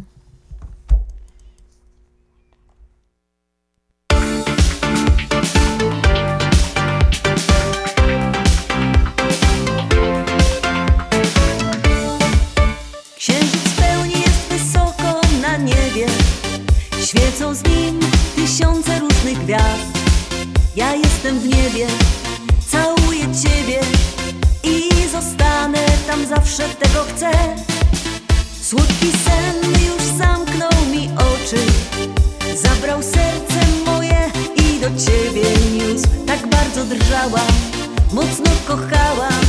Świecą z nim tysiące różnych gwiazd. Ja jestem w niebie, całuję Ciebie i zostanę tam zawsze, tego chcę. Słodki sen już zamknął mi oczy, zabrał serce moje i do Ciebie niósł. Tak bardzo drżałam, mocno kochałam,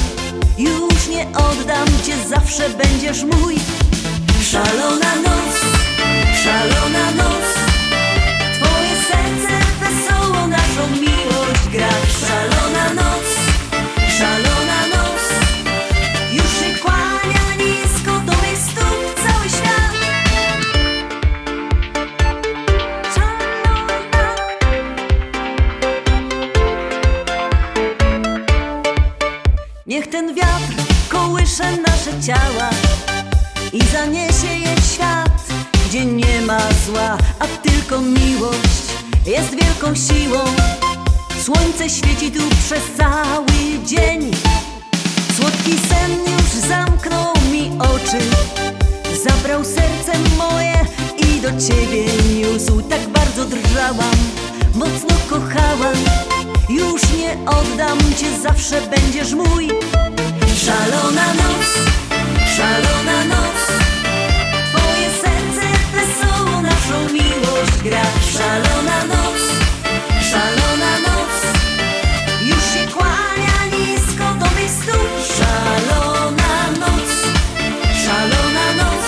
już nie oddam Cię, zawsze będziesz mój. Szalona noc, szalona noc, Twoje serce wesoło naszą miłość gra. Szalona noc, szalona noc, już się kłania nisko do mych stóp cały świat. Szalona. Niech ten wiatr kołysze nasze ciała i zaniesie je w świat, gdzie nie ma zła, a tylko miłość jest wielką siłą. Słońce świeci tu przez cały dzień. Słodki sen już zamknął mi oczy, zabrał serce moje i do Ciebie niósł. Tak bardzo drżałam, mocno kochałam, już nie oddam Cię, zawsze będziesz mój. Szalona noc, szalona noc, naszą miłość gra. Szalona noc, szalona noc, już się kłania nisko do mych stóp. Szalona noc, szalona noc,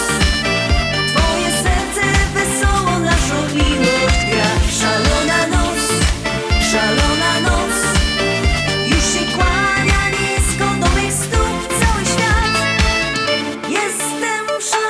Twoje serce wesoło naszą miłość gra. Szalona noc, szalona noc, już się kłania nisko do mych stóp cały świat. Jestem szalona.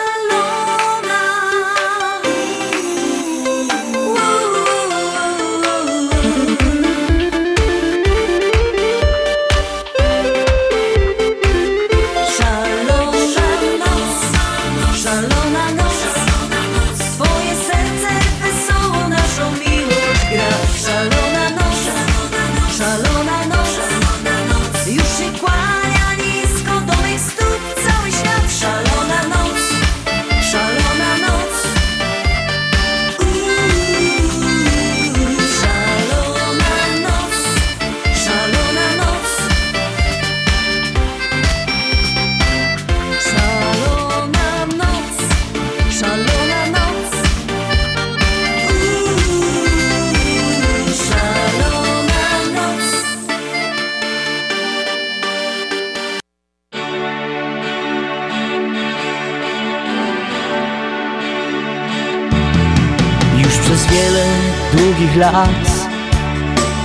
moich lat.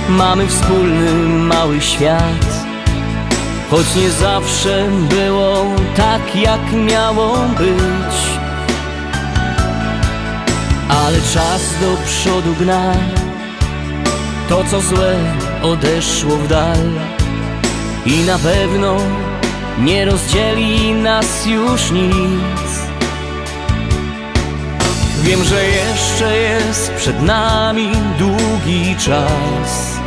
Mamy wspólny mały świat, choć nie zawsze było tak, jak miało być. Ale czas do przodu gna to, co złe odeszło w dal. I na pewno nie rozdzieli nas już nic. Wiem, że jeszcze jest przed nami długi czas,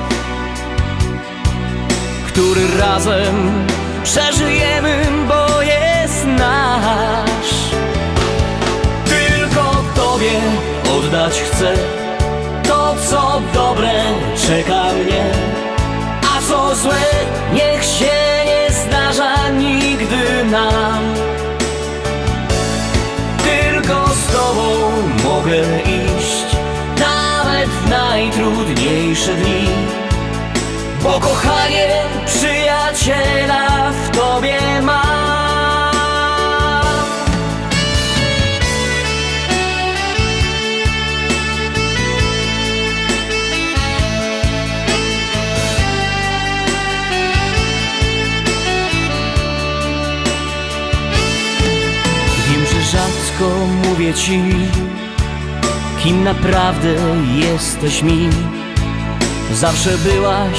który razem przeżyjemy, bo jest nasz. Tylko Tobie oddać chcę to, co dobre czeka mnie, a co złe niech się nie zdarza nigdy nam. Tylko z Tobą mogę iść nawet w najtrudniejsze dni, bo kochanie, przyjaciela w Tobie mam. Wiem, że rzadko mówię Ci, kim naprawdę jesteś mi. Zawsze byłaś,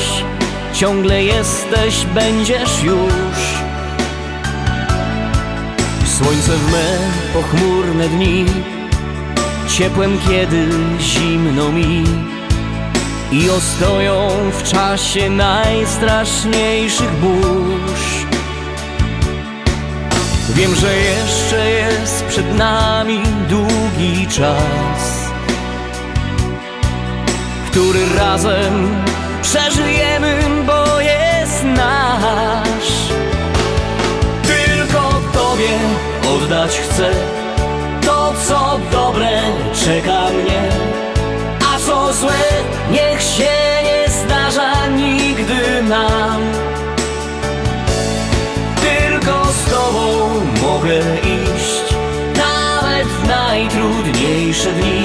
ciągle jesteś, będziesz już. Słońce w me pochmurne dni, ciepłem kiedy zimno mi, i ostoją w czasie najstraszniejszych burz. Wiem, że jeszcze jest przed nami długi czas, który razem przeżyjemy, bo jest nasz. Tylko Tobie oddać chcę to, co dobre czeka mnie, a co złe niech się nie zdarza nigdy nam. Tylko z Tobą mogę iść nawet w najtrudniejsze dni,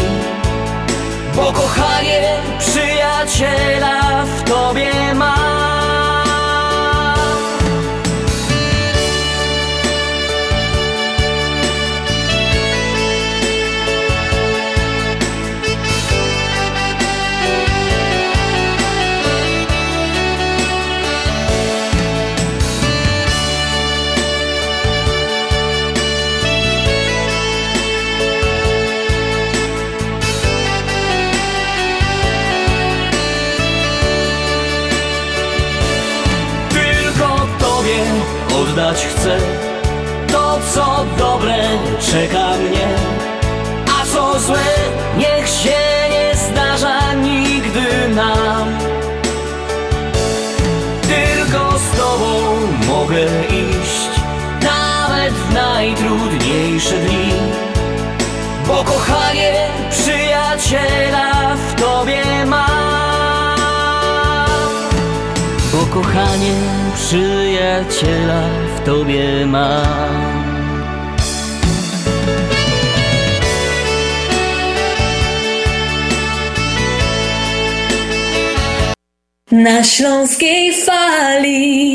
bo kochanie, przyjaciela w Tobie mam. Oddać chcę to, co dobre czeka mnie, a co złe niech się nie zdarza nigdy nam. Tylko z Tobą mogę iść nawet w najtrudniejsze dni, bo kochanie, przyjaciela w Tobie mam. Bo kochanie, przyjaciela w Tobie mam. Na Śląskiej Fali.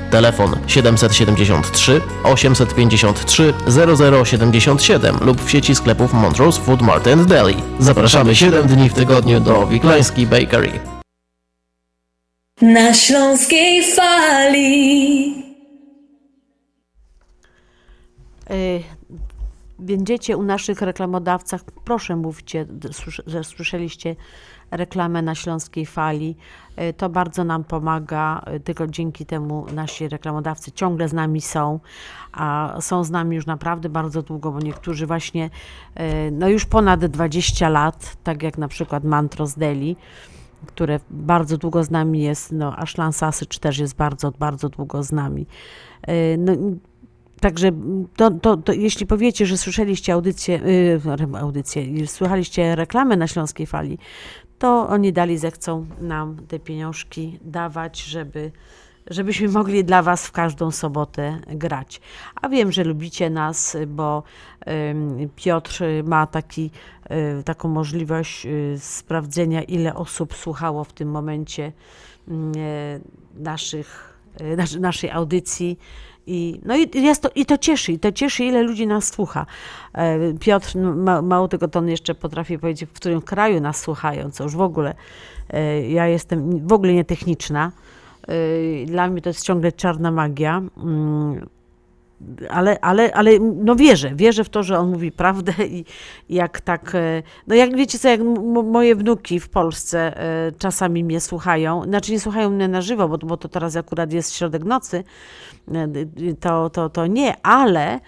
Telefon 773 853 0077 lub w sieci sklepów Montrose Food and Deli. Zapraszamy 7 dni w tygodniu do Wiklinski Bakery. Na Śląskiej Fali. Będziecie u naszych reklamodawcach, proszę mówcie, że słyszeliście reklamę na Śląskiej Fali. To bardzo nam pomaga, tylko dzięki temu nasi reklamodawcy ciągle z nami są, a są z nami już naprawdę bardzo długo, bo niektórzy właśnie, no już ponad 20 lat, tak jak na przykład Montrose Deli, które bardzo długo z nami jest, no Aszlan Sasycz też jest bardzo długo z nami. No, także to jeśli powiecie, że słyszeliście słuchaliście reklamę na Śląskiej Fali, to oni dalej zechcą nam te pieniążki dawać, żebyśmy mogli dla was w każdą sobotę grać. A wiem, że lubicie nas, bo Piotr ma taką możliwość sprawdzenia, ile osób słuchało w tym momencie naszej audycji. I to cieszy, ile ludzi nas słucha. Piotr, mało tego, to on jeszcze potrafi powiedzieć, w którym kraju nas słuchają, co już w ogóle. Ja jestem w ogóle nietechniczna. Dla mnie to jest ciągle czarna magia. Ale no wierzę w to, że on mówi prawdę i jak tak, no jak wiecie co, jak moje wnuki w Polsce czasami mnie słuchają, znaczy nie słuchają mnie na żywo, bo to teraz akurat jest środek nocy, to nie, ale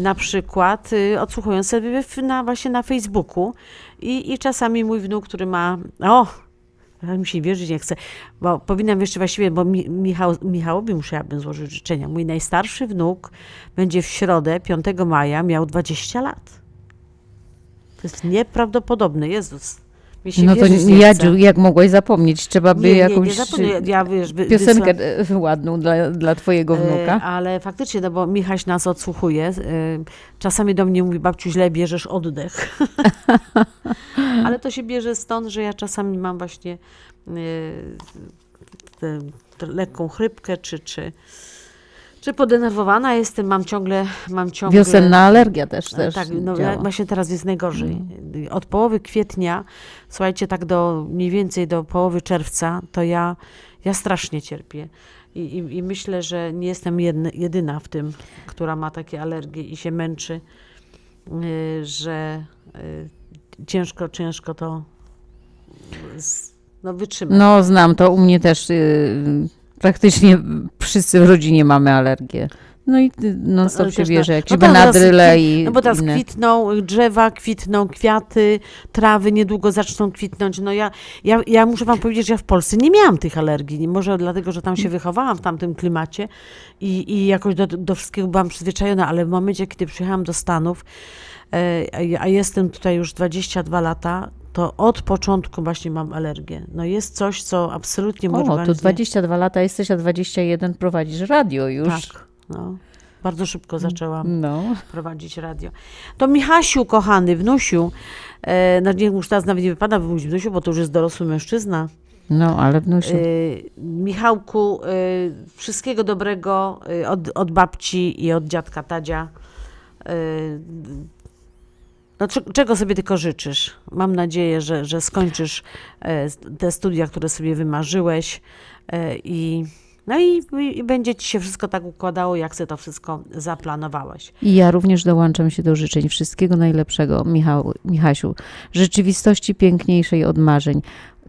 na przykład odsłuchują sobie właśnie na Facebooku i czasami mój wnuk, który ma, mi się wierzyć nie chce, bo powinnam jeszcze właściwie, bo Michałowi musiałabym złożyć życzenia. Mój najstarszy wnuk będzie w środę, 5 maja, miał 20 lat. To jest nieprawdopodobne, Jezus. Mi się wierzyć nie chce. Jadziu, jak mogłaś zapomnieć? Trzeba by jakąś piosenkę ładną dla twojego wnuka. Ale faktycznie, no bo Michaś nas odsłuchuje. Czasami do mnie mówi, babciu, źle bierzesz oddech. Ale to się bierze stąd, że ja czasami mam właśnie lekką chrypkę, czy podenerwowana jestem, mam ciągle... Wiosenna alergia też tak, no działa. Właśnie teraz jest najgorzej. Od połowy kwietnia, słuchajcie, tak do mniej więcej do połowy czerwca, to ja strasznie cierpię. I myślę, że nie jestem jedyna w tym, która ma takie alergie i się męczy, że ciężko to wytrzymać. No znam to, u mnie też... Praktycznie wszyscy w rodzinie mamy alergię. No i non-stop się bierze jakieś Benadryle i bo teraz inne. Kwitną drzewa, kwitną kwiaty, trawy niedługo zaczną kwitnąć. No ja muszę wam powiedzieć, że ja w Polsce nie miałam tych alergii. Może dlatego, że tam się wychowałam w tamtym klimacie i jakoś do wszystkiego byłam przyzwyczajona, ale w momencie, kiedy przyjechałam do Stanów, a jestem tutaj już 22 lata, to od początku właśnie mam alergię. No jest coś, co absolutnie mój organizm... to 22 lata jesteś, a 21 prowadzisz radio już. Tak, no. Bardzo szybko zaczęłam prowadzić radio. To Michasiu, kochany, wnusiu, już teraz nawet nie wypada mówić wnusiu, bo to już jest dorosły mężczyzna. No, ale wnusiu. Michałku, wszystkiego dobrego od babci i od dziadka Tadzia. No, czego sobie tylko życzysz? Mam nadzieję, że skończysz te studia, które sobie wymarzyłeś i będzie ci się wszystko tak układało, jak sobie to wszystko zaplanowałeś. I ja również dołączam się do życzeń. Wszystkiego najlepszego, Michasiu. Rzeczywistości piękniejszej od marzeń.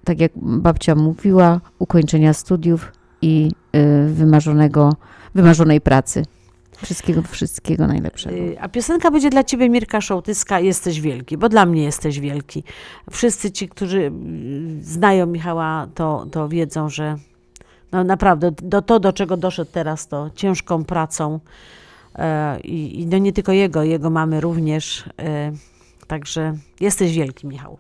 Tak jak babcia mówiła, ukończenia studiów i wymarzonej pracy. Wszystkiego najlepszego. A piosenka będzie dla ciebie Mirka Szołtyska, Jesteś wielki, bo dla mnie jesteś wielki. Wszyscy ci, którzy znają Michała, to wiedzą, że no naprawdę do czego doszedł teraz, to ciężką pracą i no nie tylko jego mamy również. Także jesteś wielki, Michał.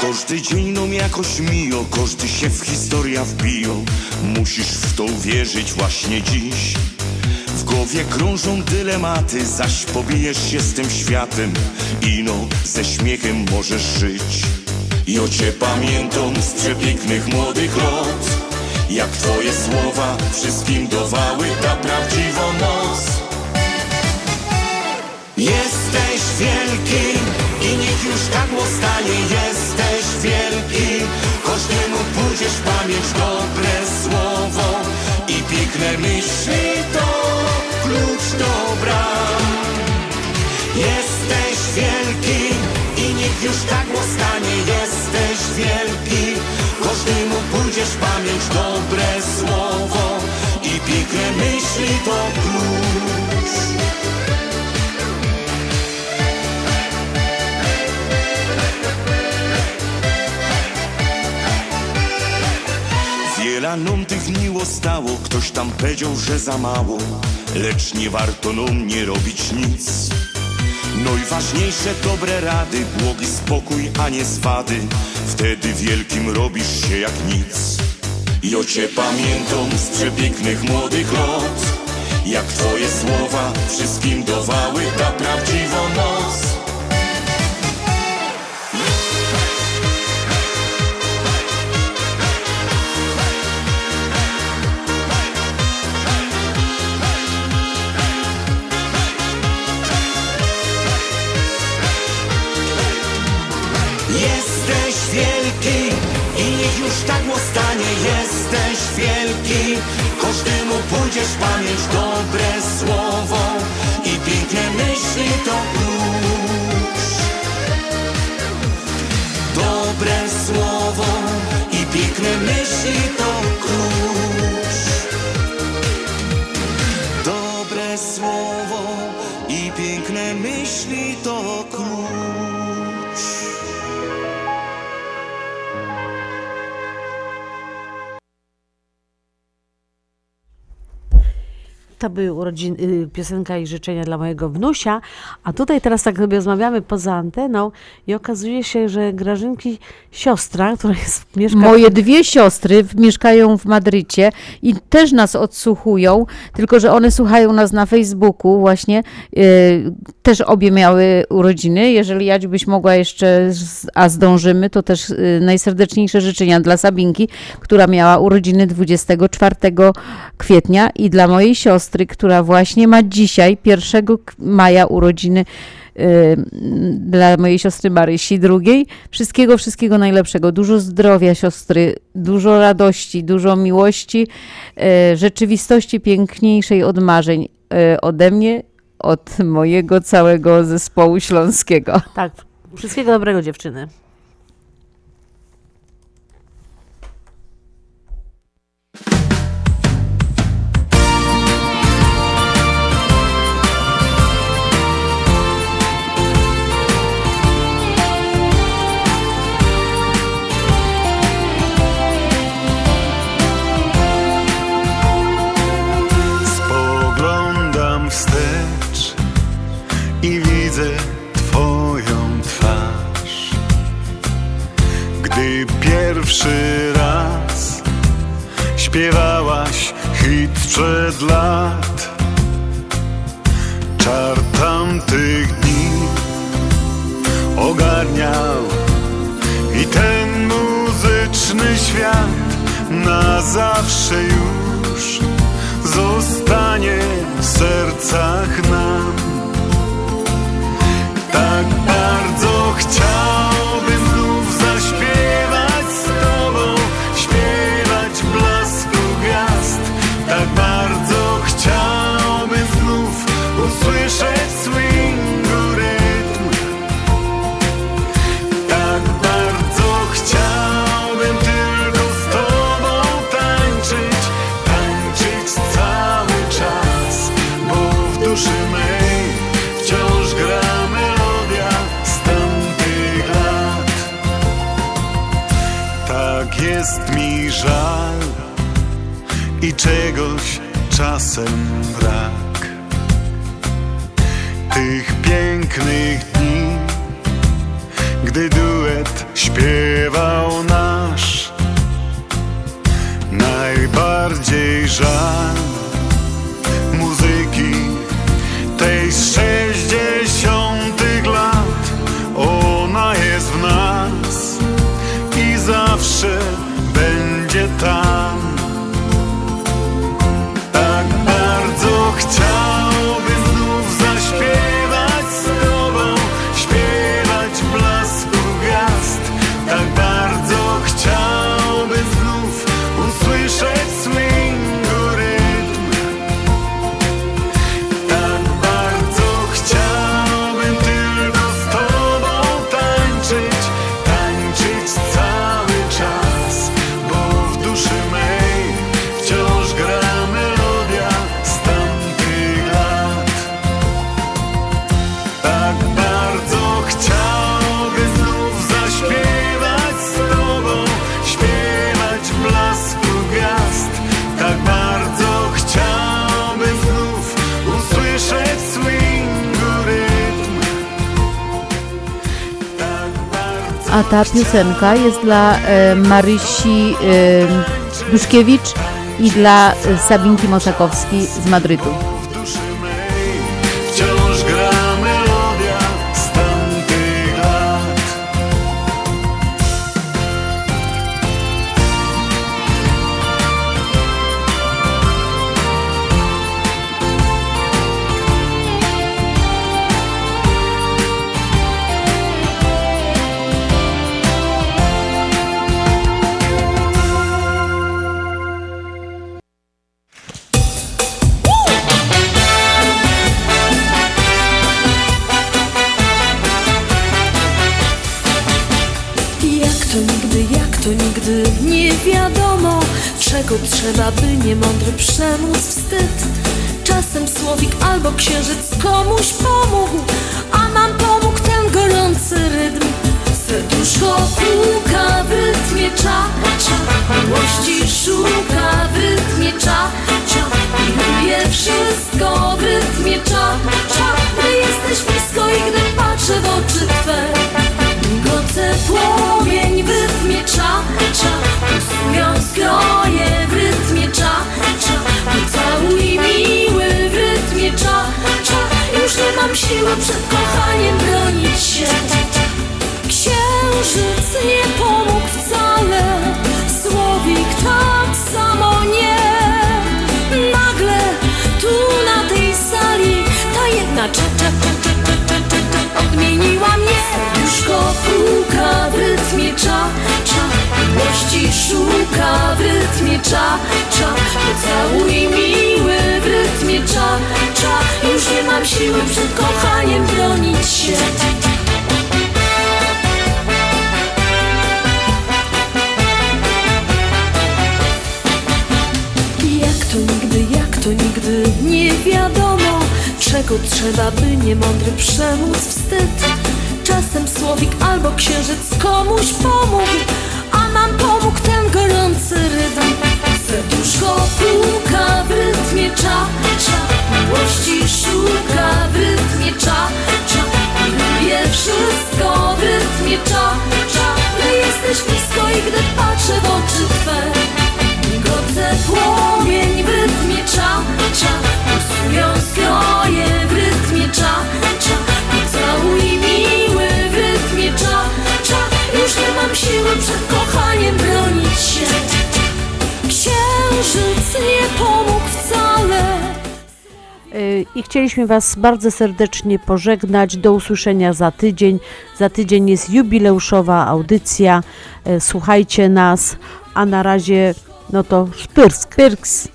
Każdy dzień jakoś mijo, każdy się w historia wbiją. Musisz w to uwierzyć właśnie dziś. W głowie krążą dylematy, zaś pobijesz się z tym światem. Ino ze śmiechem możesz żyć. Jo cię pamiętam z przepięknych młodych lat, jak twoje słowa wszystkim dawały ta prawdziwa moc. Jesteś wielki i niech już tak zostanie. Jesteś wielki, każdemu pójdziesz w pamięć dobre słowo i piękne myśli, to klucz dobra. Jesteś wielki i niech już tak zostanie. Jesteś wielki, każdemu pójdziesz w pamięć dobre słowo i piękne myśli, to klucz. Wiele nam tych dni stało, ktoś tam powiedział, że za mało, lecz nie warto nam nie robić nic. No i ważniejsze dobre rady, błogi spokój, a nie swady, wtedy wielkim robisz się jak nic. Jo cię pamiętam z przepięknych młodych lat, jak twoje słowa wszystkim dawały ta prawdziwa moc. Jesteś wielki, każdemu pójdziesz w pamięć dobre słowo i piękne myśli, to klucz. Dobre słowo i piękne myśli, to klucz. Dobre słowo i piękne myśli, to klucz. To były piosenka i życzenia dla mojego wnusia, a tutaj teraz tak sobie rozmawiamy poza anteną i okazuje się, że Grażynki siostra, która jest... Moje dwie siostry mieszkają w Madrycie i też nas odsłuchują, tylko że one słuchają nas na Facebooku właśnie. Też obie miały urodziny. Jeżeli Jadziu byś mogła jeszcze, a zdążymy, to też najserdeczniejsze życzenia dla Sabinki, która miała urodziny 24 kwietnia i dla mojej siostry, która właśnie ma dzisiaj 1 maja urodziny, dla mojej siostry Marysi drugiej. Wszystkiego najlepszego. Dużo zdrowia siostry, dużo radości, dużo miłości, rzeczywistości piękniejszej od marzeń ode mnie, od mojego całego zespołu śląskiego. Tak, wszystkiego dobrego dziewczyny. Pierwszy raz śpiewałaś hit sprzed lat. Czar tamtych dni ogarniał i ten muzyczny Wieczny świat na zawsze już zostanie w sercach nam. Tak bardzo chciałbym znów zaśpiewać z tobą, śpiewać blasku gwiazd. Tak bardzo chciałbym znów usłyszeć swingu rytm. Tak bardzo chciałbym tylko z tobą tańczyć, tańczyć cały czas, bo w duszy mej wciąż gra melodia z tamtych lat. Tak jest mi żal i czegoś czasem brak, tych pięknych dni, gdy duet śpiewał nasz. Najbardziej żal muzyki tej z 60-tych lat. Ona jest w nas i zawsze będzie tam. Tak bardzo chciałbym znów zaśpiewać z tobą, śpiewać blasku gwiazd. Tak bardzo chciałbym znów usłyszeć swingu rytm. Tak bardzo chciałbym tylko z tobą tańczyć, tańczyć cały czas, bo w duszy mej wciąż gra melodia z tamtych lat. Tak bardzo chciałbym znów zaśpiewać z tobą, śpiewać blasku gwiazd. Tak bardzo chciałbym znów usłyszeć swingu rytm. Tak bardzo A ta piosenka jest dla Marysi Duszkiewicz i dla Sabinki Moszakowskiej z Madrytu. w duszy mej wciąż gra melodia z tamtych lat. Jak to nigdy, nie wiadomo, czego trzeba, by niemądry przemóc wstyd. Czasem słowik albo księżyc komuś pomógł, a nam pomógł ten gorący rytm. Serduszko puka w rytmie cza-cza, miłości szuka w rytmie cza-cza. Lubię wszystko w rytmie cza-cza, gdy jesteś blisko i gdy patrzę w oczy twe. Goce płomień w rytmie cza-cza, pustują skroje w rytmie cza-cza. Pocałuj miły w rytmie cza-cza, już nie mam siły przed kochaniem bronić się. Księżyc nie pomógł wcale, słowik tak samo nie. Nagle tu na tej sali ta jedna cza-cza-cza-cza-cza-cza odmieniła mnie. Serduszko puka w rytmie cza-cza, miłości szuka w rytmie cza-cza. Pocałuj miły w rytmie cza-cza, już nie mam siły przed kochaniem bronić się. Jak to nigdy, nie wiadomo, czego trzeba, by niemądry przemóc wstyd. Czasem słowik albo księżyc komuś pomógł, a nam pomógł ten gorący rytm. Serduszko puka w rytmie cza-cza, miłości szuka w rytmie cza-cza. Lubię wszystko w rytmie cza-cza, gdy jesteś blisko i gdy patrzę w oczy twe. Godzę płomień w rytmie cza-cza, pulsują skroje w rytmie cza-cza. Pocałuj miły w rytmie cza-cza, już nie mam siły przed kochaniem bronić. i chcieliśmy Was bardzo serdecznie pożegnać. Do usłyszenia za tydzień. Za tydzień jest jubileuszowa audycja. Słuchajcie nas, a na razie no to szpyrsk. Pyrks.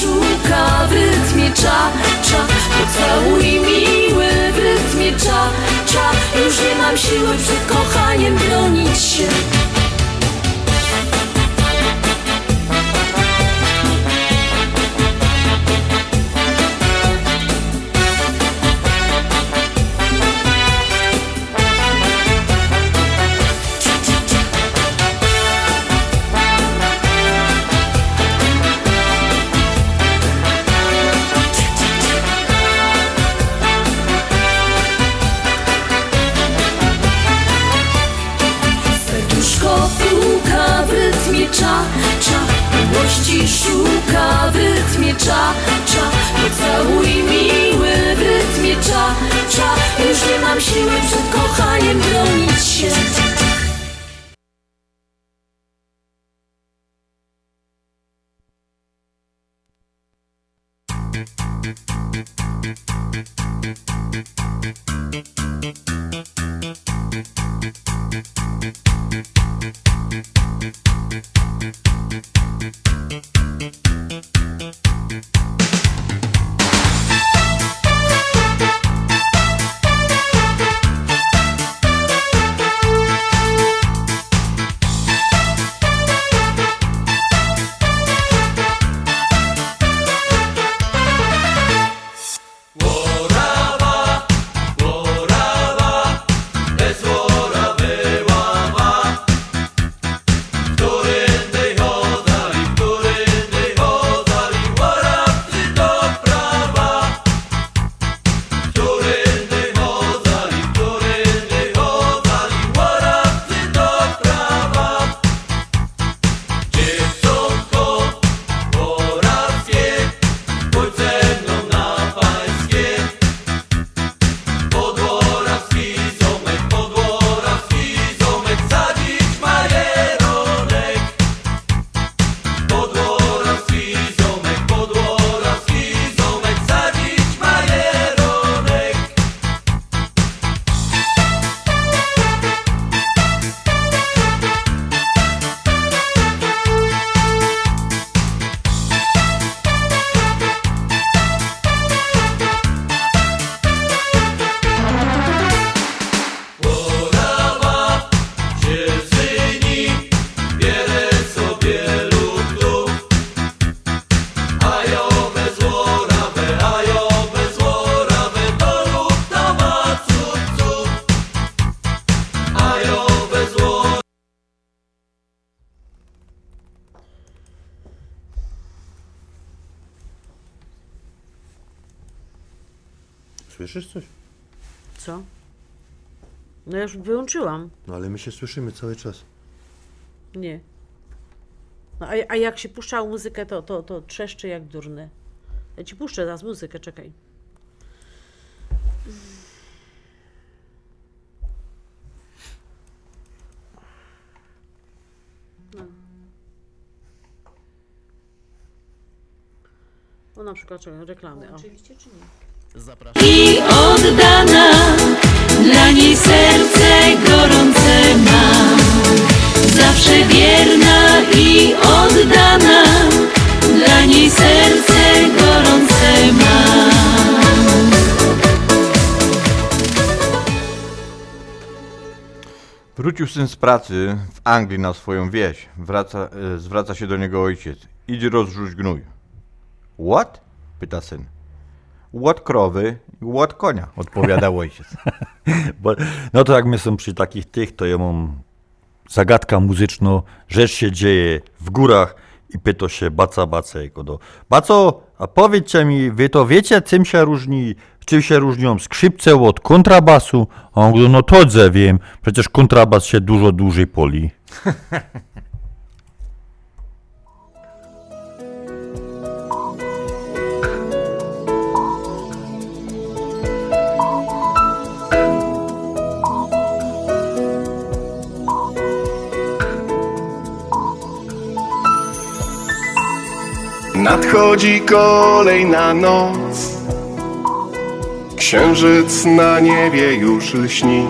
Szuka w rytmie cza, cza, pocałuj miły w rytmie cza, cza. Już nie mam siły przed kochaniem bronić się. Cza, cza, miłości szuka w rytmie cza, cza. Pocałuj miły w rytmie cza, cza. Już nie mam siły przed kochaniem bronić się. Słyszysz coś? Co? No ja już wyłączyłam. No ale my się słyszymy cały czas. Nie. No a jak się puszczało muzykę, to trzeszczy jak durny. Ja ci puszczę teraz muzykę, czekaj. No. No na przykład czekaj, reklamy. No, oczywiście czy nie? Zapraszam. I oddana, dla niej serce gorące mam. Zawsze wierna i oddana, dla niej serce gorące mam. Wrócił syn z pracy w Anglii na swoją wieś. Zwraca się do niego ojciec. Idź rozrzuć gnój. What? Pyta syn. Łot krowy, łot konia, odpowiadał ojciec. Bo, no to jak my są przy takich tych, to ja mam zagadka muzyczną, rzecz się dzieje w górach i pyta się Bacego do Baco, a powiedzcie mi, wy to wiecie, czym się różnią skrzypce od kontrabasu? A on mówi, no to wiem, przecież kontrabas się dużo dłużej poli. Na Nadchodzi kolejna noc, księżyc na niebie już lśni.